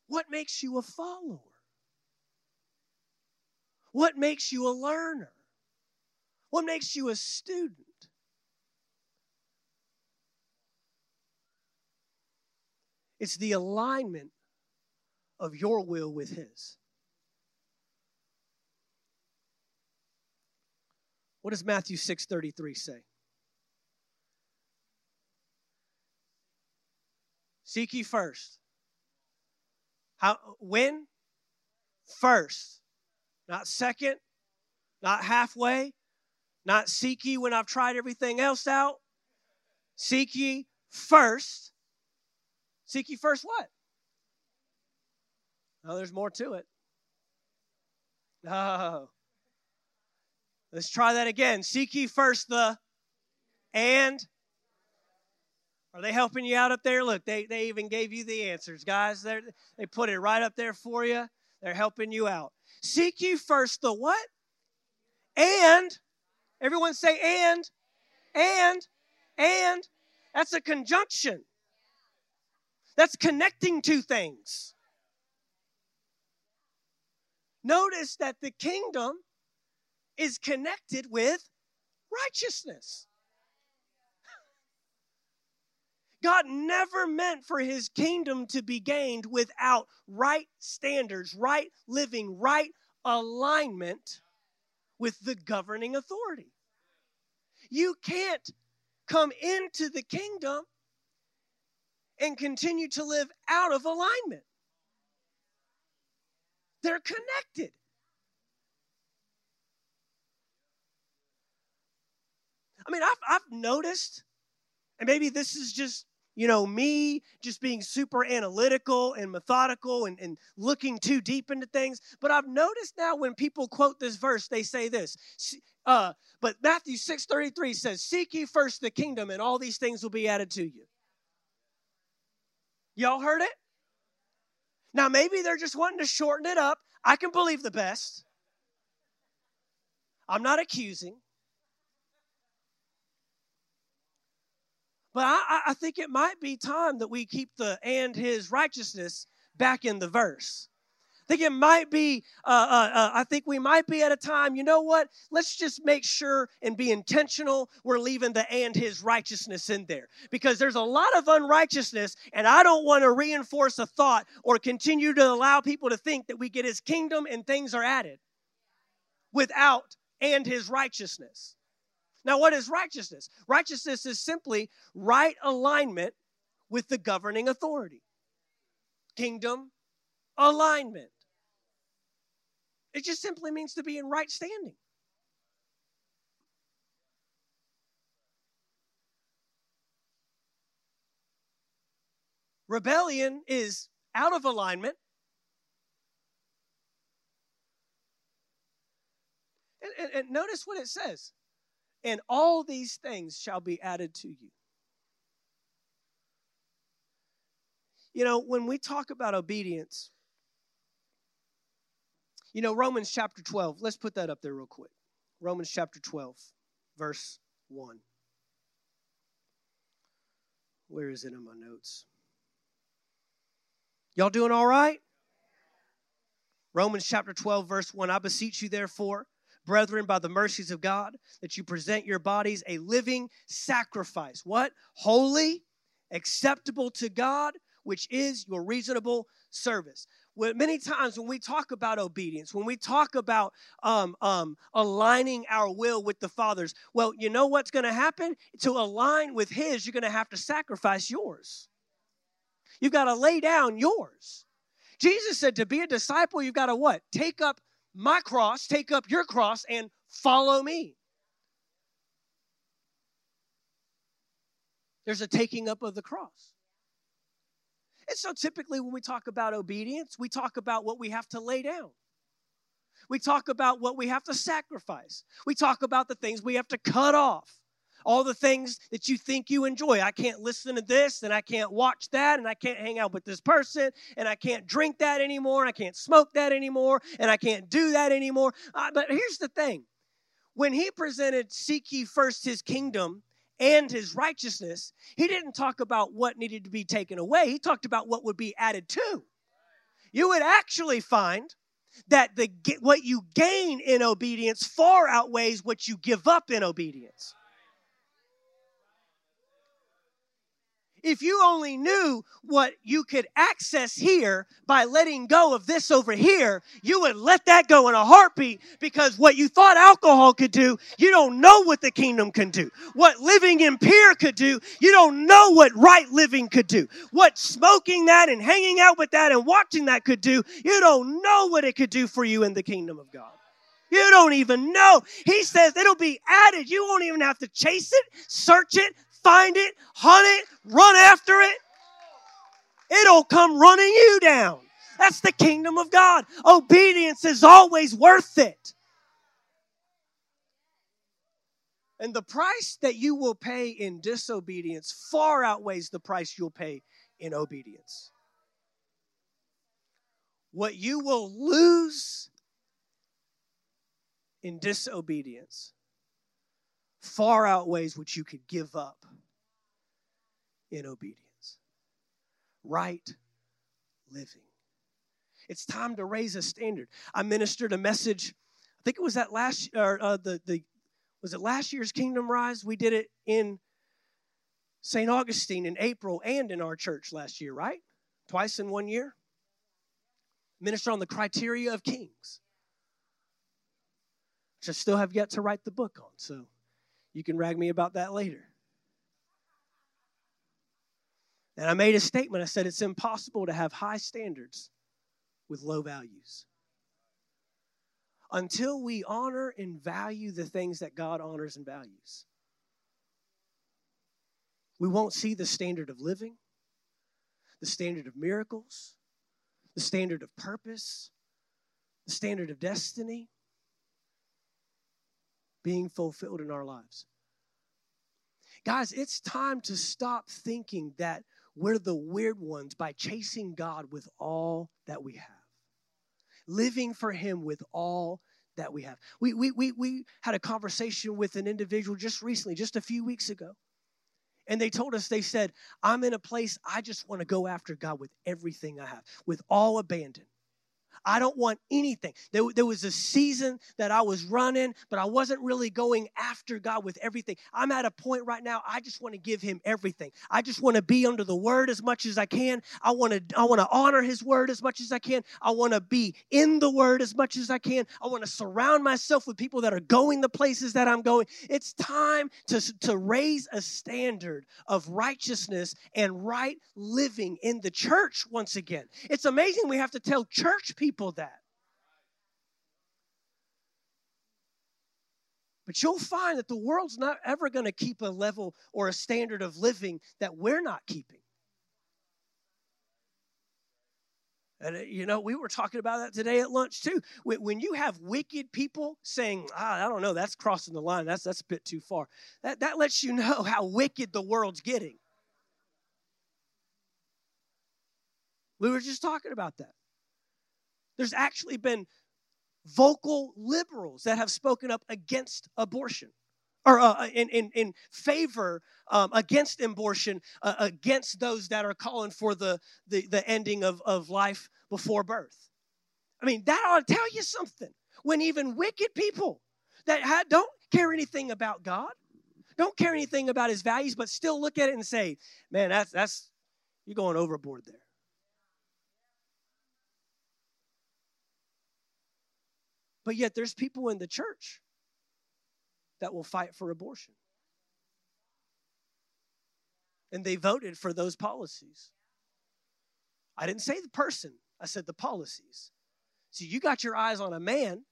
What makes you a follower? What makes you a learner? What makes you a student? It's the alignment of your will with His. What does Matthew 6:33 say? Seek ye first. How? When? First. Not second. Not halfway. Not seek ye when I've tried everything else out. Seek ye first. Seek ye first what? No, there's more to it. No. Let's try that again. Seek ye first the and. Are they helping you out up there? Look, they even gave you the answers, guys. They put it right up there for you. They're helping you out. Seek ye first the what? And. Everyone say and. And. And. That's a conjunction. That's connecting two things. Notice that the kingdom is connected with righteousness. God never meant for His kingdom to be gained without right standards, right living, right alignment with the governing authority. You can't come into the kingdom and continue to live out of alignment. They're connected. I mean, I've noticed, and maybe this is just, me just being super analytical and methodical and looking too deep into things, but I've noticed now when people quote this verse, they say this. But Matthew 6:33 says, seek ye first the kingdom and all these things will be added to you. Y'all heard it? Now, maybe they're just wanting to shorten it up. I can believe the best. I'm not accusing. But I think it might be time that we keep the and His righteousness back in the verse. I think it might be, I think we might be at a time, you know what? Let's just make sure and be intentional. We're leaving the and His righteousness in there because there's a lot of unrighteousness, and I don't want to reinforce a thought or continue to allow people to think that we get His kingdom and things are added without and His righteousness. Now, what is righteousness? Righteousness is simply right alignment with the governing authority. Kingdom alignment. It just simply means to be in right standing. Rebellion is out of alignment. And notice what it says. And all these things shall be added to you. When we talk about obedience, Romans chapter 12, let's put that up there real quick. Romans chapter 12, verse 1. Where is it in my notes? Y'all doing all right? Romans chapter 12, verse 1. I beseech you, therefore, brethren, by the mercies of God, that you present your bodies a living sacrifice. What? Holy, acceptable to God, which is your reasonable service. Well, many times when we talk about obedience, when we talk about aligning our will with the Father's, well, you know what's going to happen? To align with His, you're going to have to sacrifice yours. You've got to lay down yours. Jesus said to be a disciple, you've got to what? Take up my cross, take up your cross, and follow me. There's a taking up of the cross. And so typically when we talk about obedience, we talk about what we have to lay down. We talk about what we have to sacrifice. We talk about the things we have to cut off. All the things that you think you enjoy. I can't listen to this, and I can't watch that, and I can't hang out with this person, and I can't drink that anymore, and I can't smoke that anymore, and I can't do that anymore. But here's the thing. When he presented seek ye first his kingdom and his righteousness, he didn't talk about what needed to be taken away. He talked about what would be added to. You would actually find that what you gain in obedience far outweighs what you give up in obedience. If you only knew what you could access here by letting go of this over here, you would let that go in a heartbeat, because what you thought alcohol could do, you don't know what the kingdom can do. What living in peer could do, you don't know what right living could do. What smoking that and hanging out with that and watching that could do, you don't know what it could do for you in the kingdom of God. You don't even know. He says it'll be added. You won't even have to chase it, search it, find it, hunt it, run after it. It'll come running you down. That's the kingdom of God. Obedience is always worth it. And the price that you will pay in disobedience far outweighs the price you'll pay in obedience. What you will lose in disobedience far outweighs what you could give up in obedience. Right living. It's time to raise a standard. I ministered a message, I think it was that last year's Kingdom Rise? We did it in St. Augustine in April and in our church last year, right? Twice in 1 year. Ministered on the criteria of kings, which I still have yet to write the book on, so you can rag me about that later. And I made a statement. I said, it's impossible to have high standards with low values. Until we honor and value the things that God honors and values, we won't see the standard of living, the standard of miracles, the standard of purpose, the standard of destiny being fulfilled in our lives. Guys, it's time to stop thinking that we're the weird ones by chasing God with all that we have. Living for him with all that we have. We had a conversation with an individual just recently, just a few weeks ago. And they told us, they said, I'm in a place I just want to go after God with everything I have, with all abandon. I don't want anything. There was a season that I was running, but I wasn't really going after God with everything. I'm at a point right now, I just want to give him everything. I just want to be under the word as much as I can. I want to honor his word as much as I can. I want to be in the word as much as I can. I want to surround myself with people that are going the places that I'm going. It's time to raise a standard of righteousness and right living in the church once again. It's amazing we have to tell church people that. But you'll find that the world's not ever going to keep a level or a standard of living that we're not keeping. And you know, we were talking about that today at lunch too. When you have wicked people saying, I don't know, that's crossing the line, that's a bit too far. That lets you know how wicked the world's getting. We were just talking about that. There's actually been vocal liberals that have spoken up against abortion, or in favor against abortion, against those that are calling for the ending of life before birth. I mean, that ought to tell you something. When even wicked people that don't care anything about God, don't care anything about his values, but still look at it and say, man, that's you're going overboard there. But yet there's people in the church that will fight for abortion. And they voted for those policies. I didn't say the person. I said the policies. So you got your eyes on a man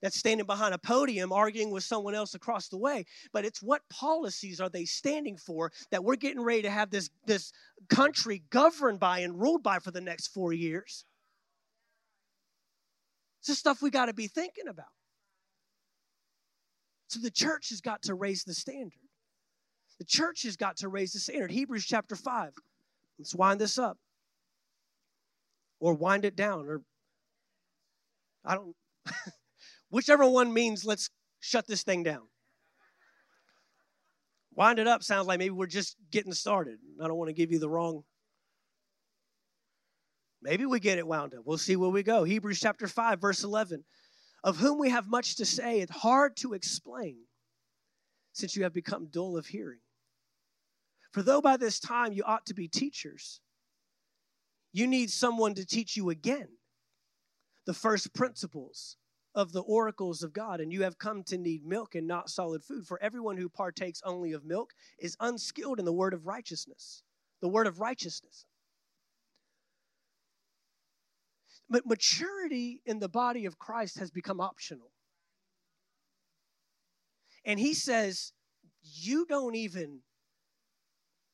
that's standing behind a podium arguing with someone else across the way. But it's what policies are they standing for that we're getting ready to have this country governed by and ruled by for the next 4 years? It's the stuff we got to be thinking about. So the church has got to raise the standard. The church has got to raise the standard. Hebrews chapter 5. Let's wind this up. Or wind it down. Or I don't, whichever one means let's shut this thing down. Wind it up sounds like maybe we're just getting started. I don't want to give you the wrong. Maybe we get it wound up. We'll see where we go. Hebrews chapter 5, verse 11. Of whom we have much to say, it's hard to explain, since you have become dull of hearing. For though by this time you ought to be teachers, you need someone to teach you again the first principles of the oracles of God, and you have come to need milk and not solid food. For everyone who partakes only of milk is unskilled in the word of righteousness. The word of righteousness. But maturity in the body of Christ has become optional. And he says, you don't even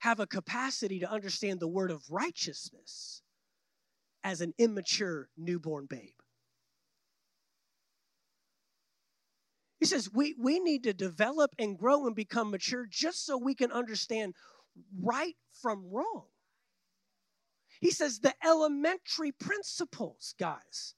have a capacity to understand the word of righteousness as an immature newborn babe. He says, we need to develop and grow and become mature just so we can understand right from wrong. He says the elementary principles, guys.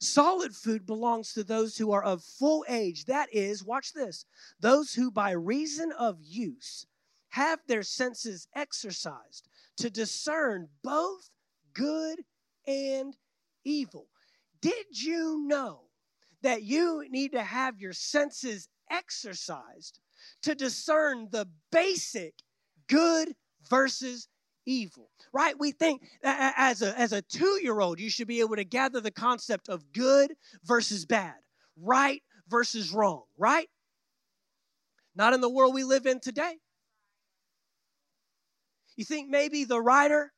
Solid food belongs to those who are of full age. That is, watch this, those who by reason of use have their senses exercised to discern both good and evil. Did you know that you need to have your senses exercised to discern the basic good versus evil, right? We think as a 2-year-old, you should be able to gather the concept of good versus bad, right versus wrong, right? Not in the world we live in today. You think maybe the writer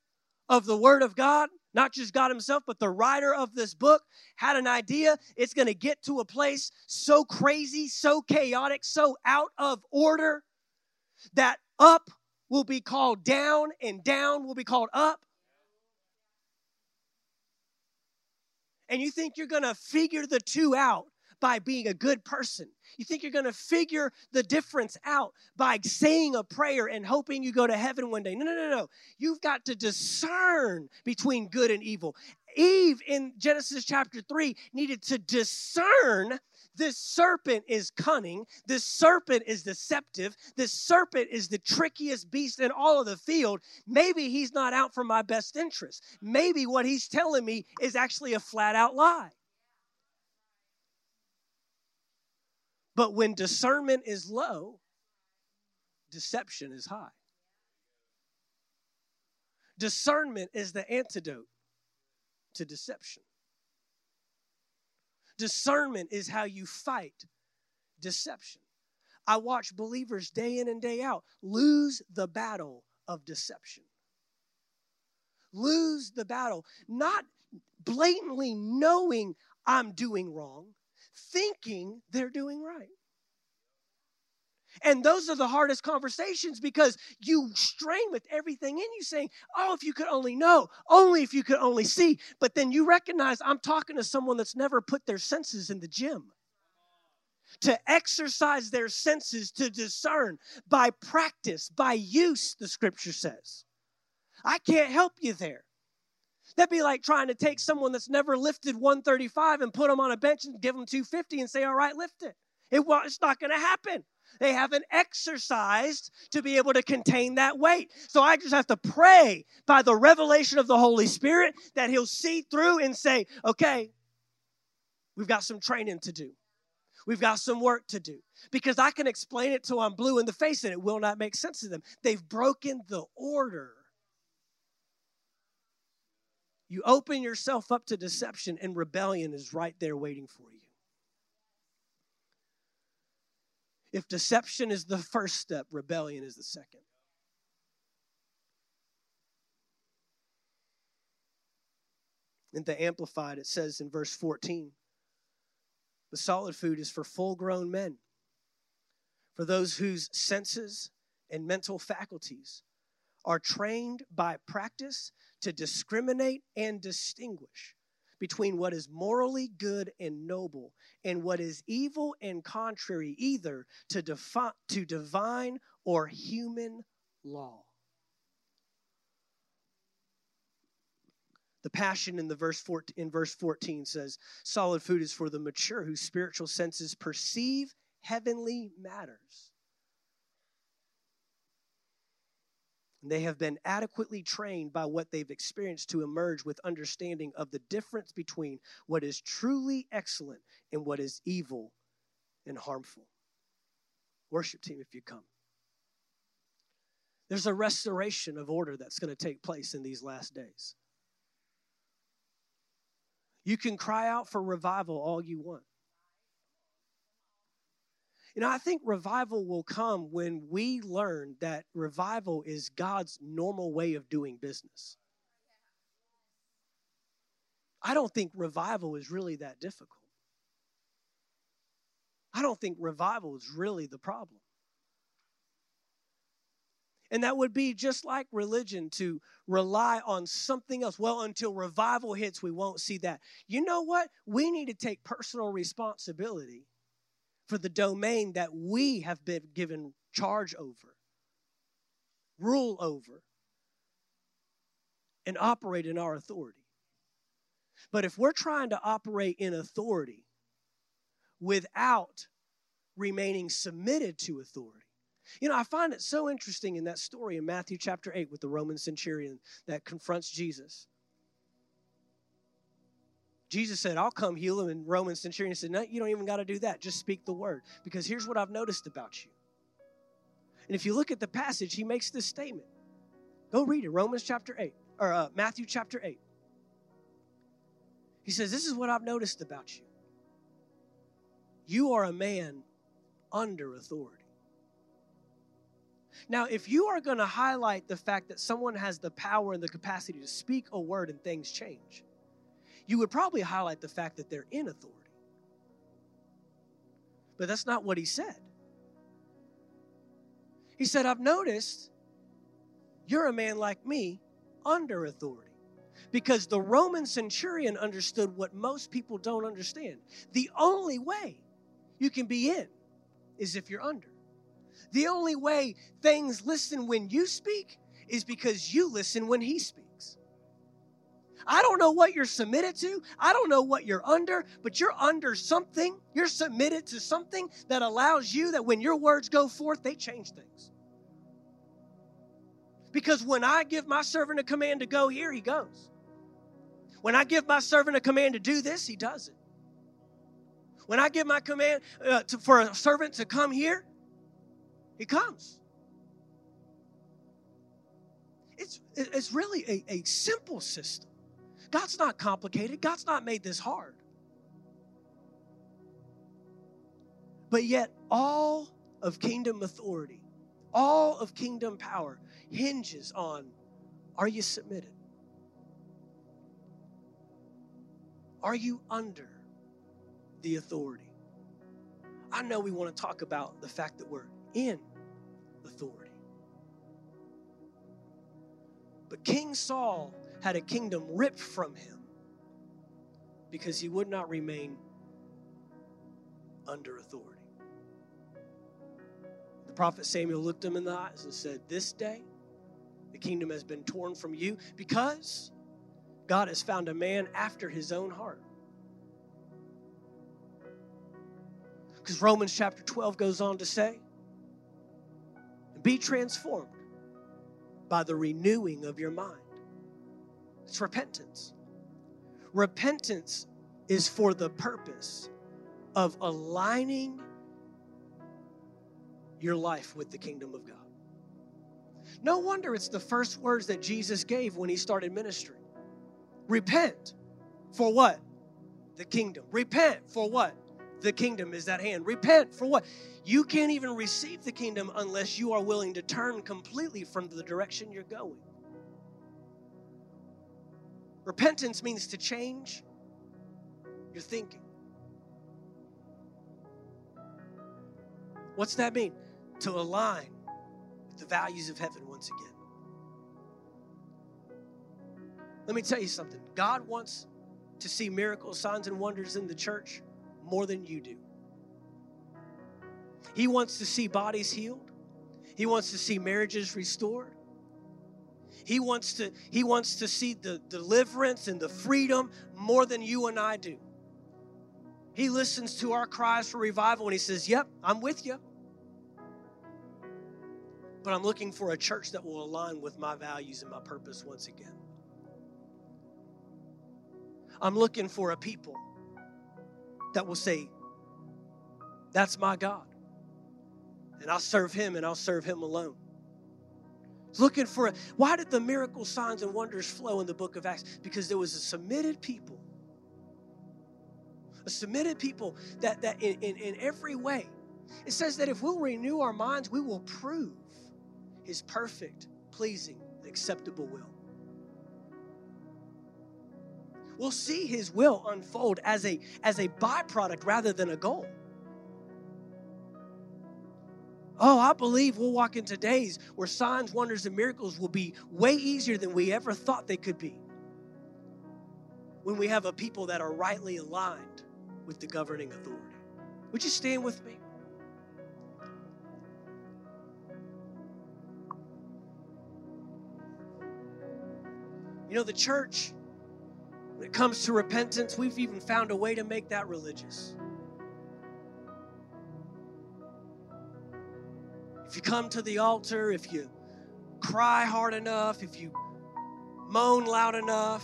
of the Word of God, not just God himself, but the writer of this book had an idea. It's going to get to a place so crazy, so chaotic, so out of order that up will be called down, and down will be called up. And you think you're going to figure the two out by being a good person. You think you're going to figure the difference out by saying a prayer and hoping you go to heaven one day. No, no, no, no. You've got to discern between good and evil. Eve in Genesis chapter 3 needed to discern. This serpent is cunning. This serpent is deceptive. This serpent is the trickiest beast in all of the field. Maybe he's not out for my best interest. Maybe what he's telling me is actually a flat-out lie. But when discernment is low, deception is high. Discernment is the antidote to deception. Discernment is how you fight deception. I watch believers day in and day out lose the battle of deception. Lose the battle, not blatantly knowing I'm doing wrong, thinking they're doing right. And those are the hardest conversations because you strain with everything in you saying, oh, if you could only know, only if you could only see. But then you recognize I'm talking to someone that's never put their senses in the gym. To exercise their senses to discern by practice, by use, the scripture says. I can't help you there. That'd be like trying to take someone that's never lifted 135 and put them on a bench and give them 250 and say, all right, lift it. It's not going to happen. They haven't exercised to be able to contain that weight. So I just have to pray by the revelation of the Holy Spirit that he'll see through and say, okay, we've got some training to do. We've got some work to do. Because I can explain it till I'm blue in the face and it will not make sense to them. They've broken the order. You open yourself up to deception and rebellion is right there waiting for you. If deception is the first step, rebellion is the second. In the Amplified, it says in verse 14, the solid food is for full-grown men, for those whose senses and mental faculties are trained by practice to discriminate and distinguish between what is morally good and noble and what is evil and contrary either to divine or human law. The Passion in verse 14 says, solid food is for the mature whose spiritual senses perceive heavenly matters. And they have been adequately trained by what they've experienced to emerge with understanding of the difference between what is truly excellent and what is evil and harmful. Worship team, if you come. There's a restoration of order that's going to take place in these last days. You can cry out for revival all you want. You know, I think revival will come when we learn that revival is God's normal way of doing business. I don't think revival is really that difficult. I don't think revival is really the problem. And that would be just like religion, to rely on something else. Well, until revival hits, we won't see that. You know what? We need to take personal responsibility for the domain that we have been given charge over, rule over, and operate in our authority. But if we're trying to operate in authority without remaining submitted to authority, you know, I find it so interesting in that story in Matthew chapter 8 with the Roman centurion that confronts Jesus. Jesus said, I'll come heal him. And Roman centurion said, no, you don't even got to do that. Just speak the word. Because here's what I've noticed about you. And if you look at the passage, he makes this statement. Go read it, Matthew chapter 8. He says, this is what I've noticed about you. You are a man under authority. Now, if you are going to highlight the fact that someone has the power and the capacity to speak a word and things change, you would probably highlight the fact that they're in authority. But that's not what he said. He said, I've noticed you're a man like me under authority. Because the Roman centurion understood what most people don't understand. The only way you can be in is if you're under. The only way things listen when you speak is because you listen when he speaks. I don't know what you're submitted to. I don't know what you're under, but you're under something. You're submitted to something that allows you that when your words go forth, they change things. Because when I give my servant a command to go here, he goes. When I give my servant a command to do this, he does it. When I give my command for a servant to come here, he comes. It's really a simple system. God's not complicated. God's not made this hard. But yet all of kingdom authority, all of kingdom power hinges on, are you submitted? Are you under the authority? I know we want to talk about the fact that we're in authority. But King Saul had a kingdom ripped from him because he would not remain under authority. The prophet Samuel looked him in the eyes and said, this day the kingdom has been torn from you because God has found a man after his own heart. Because Romans chapter 12 goes on to say, be transformed by the renewing of your mind. It's repentance. Repentance is for the purpose of aligning your life with the kingdom of God. No wonder it's the first words that Jesus gave when he started ministry. Repent for what? The kingdom. Repent for what? The kingdom is at hand. Repent for what? You can't even receive the kingdom unless you are willing to turn completely from the direction you're going. Repentance means to change your thinking. What's that mean? To align with the values of heaven once again. Let me tell you something. God wants to see miracles, signs, and wonders in the church more than you do. He wants to see bodies healed. He wants to see marriages restored. He wants to see the deliverance and the freedom more than you and I do. He listens to our cries for revival and he says, yep, I'm with you. But I'm looking for a church that will align with my values and my purpose once again. I'm looking for a people that will say, that's my God. And I'll serve him and I'll serve him alone. Looking for it. Why did the miracle signs and wonders flow in the book of Acts? Because there was a submitted people that in every way. It says that if we'll renew our minds, we will prove his perfect, pleasing, and acceptable will. We'll see his will unfold as a byproduct rather than a goal. Oh, I believe we'll walk into days where signs, wonders, and miracles will be way easier than we ever thought they could be when we have a people that are rightly aligned with the governing authority. Would you stand with me? You know, the church, when it comes to repentance, we've even found a way to make that religious. If you come to the altar, if you cry hard enough, if you moan loud enough,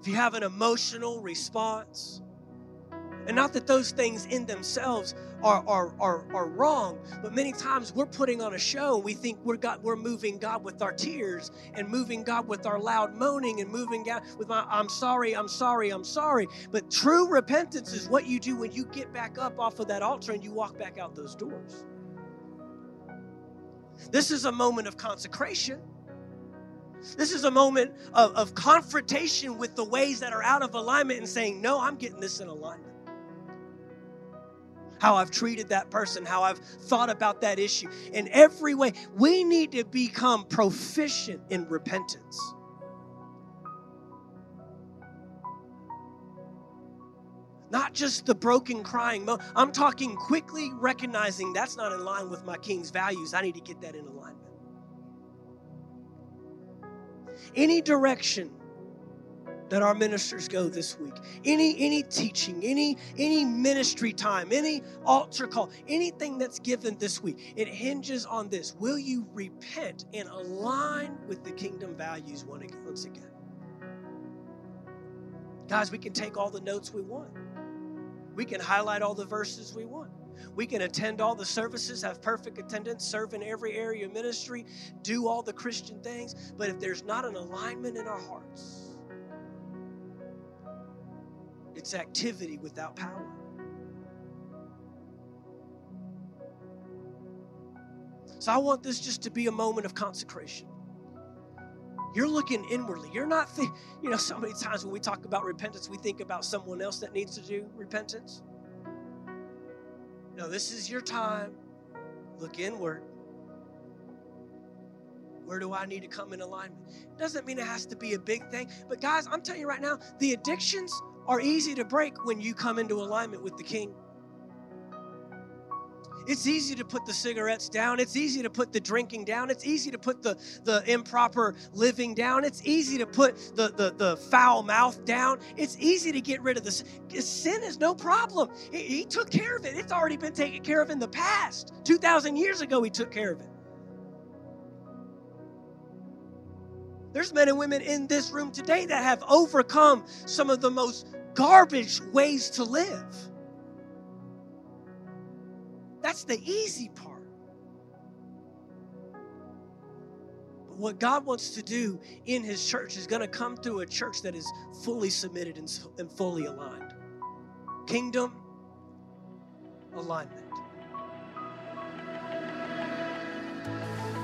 if you have an emotional response, and not that those things in themselves are wrong, but many times we're putting on a show. We think we're moving God with our tears and moving God with our loud moaning and moving God with my I'm sorry. But true repentance is what you do when you get back up off of that altar and you walk back out those doors. This is a moment of consecration. This is a moment of confrontation with the ways that are out of alignment and saying, no, I'm getting this in alignment. How I've treated that person, how I've thought about that issue. In every way, we need to become proficient in repentance. Not just the broken crying. I'm talking quickly recognizing that's not in line with my King's values. I need to get that in alignment. Any direction that our ministers go this week, any teaching, any ministry time, any altar call, anything that's given this week, it hinges on this. Will you repent and align with the kingdom values once again? Guys, we can take all the notes we want. We can highlight all the verses we want. We can attend all the services, have perfect attendance, serve in every area of ministry, do all the Christian things. But if there's not an alignment in our hearts, it's activity without power. So I want this just to be a moment of consecration. You're looking inwardly. You're not thinking, so many times when we talk about repentance, we think about someone else that needs to do repentance. No, this is your time. Look inward. Where do I need to come in alignment? It doesn't mean it has to be a big thing. But guys, I'm telling you right now, the addictions are easy to break when you come into alignment with the King. It's easy to put the cigarettes down. It's easy to put the drinking down. It's easy to put the improper living down. It's easy to put the foul mouth down. It's easy to get rid of this. Sin is no problem. He took care of it. It's already been taken care of in the past. 2,000 years ago, he took care of it. There's men and women in this room today that have overcome some of the most garbage ways to live. That's the easy part. But what God wants to do in his church is going to come through a church that is fully submitted and fully aligned. Kingdom alignment.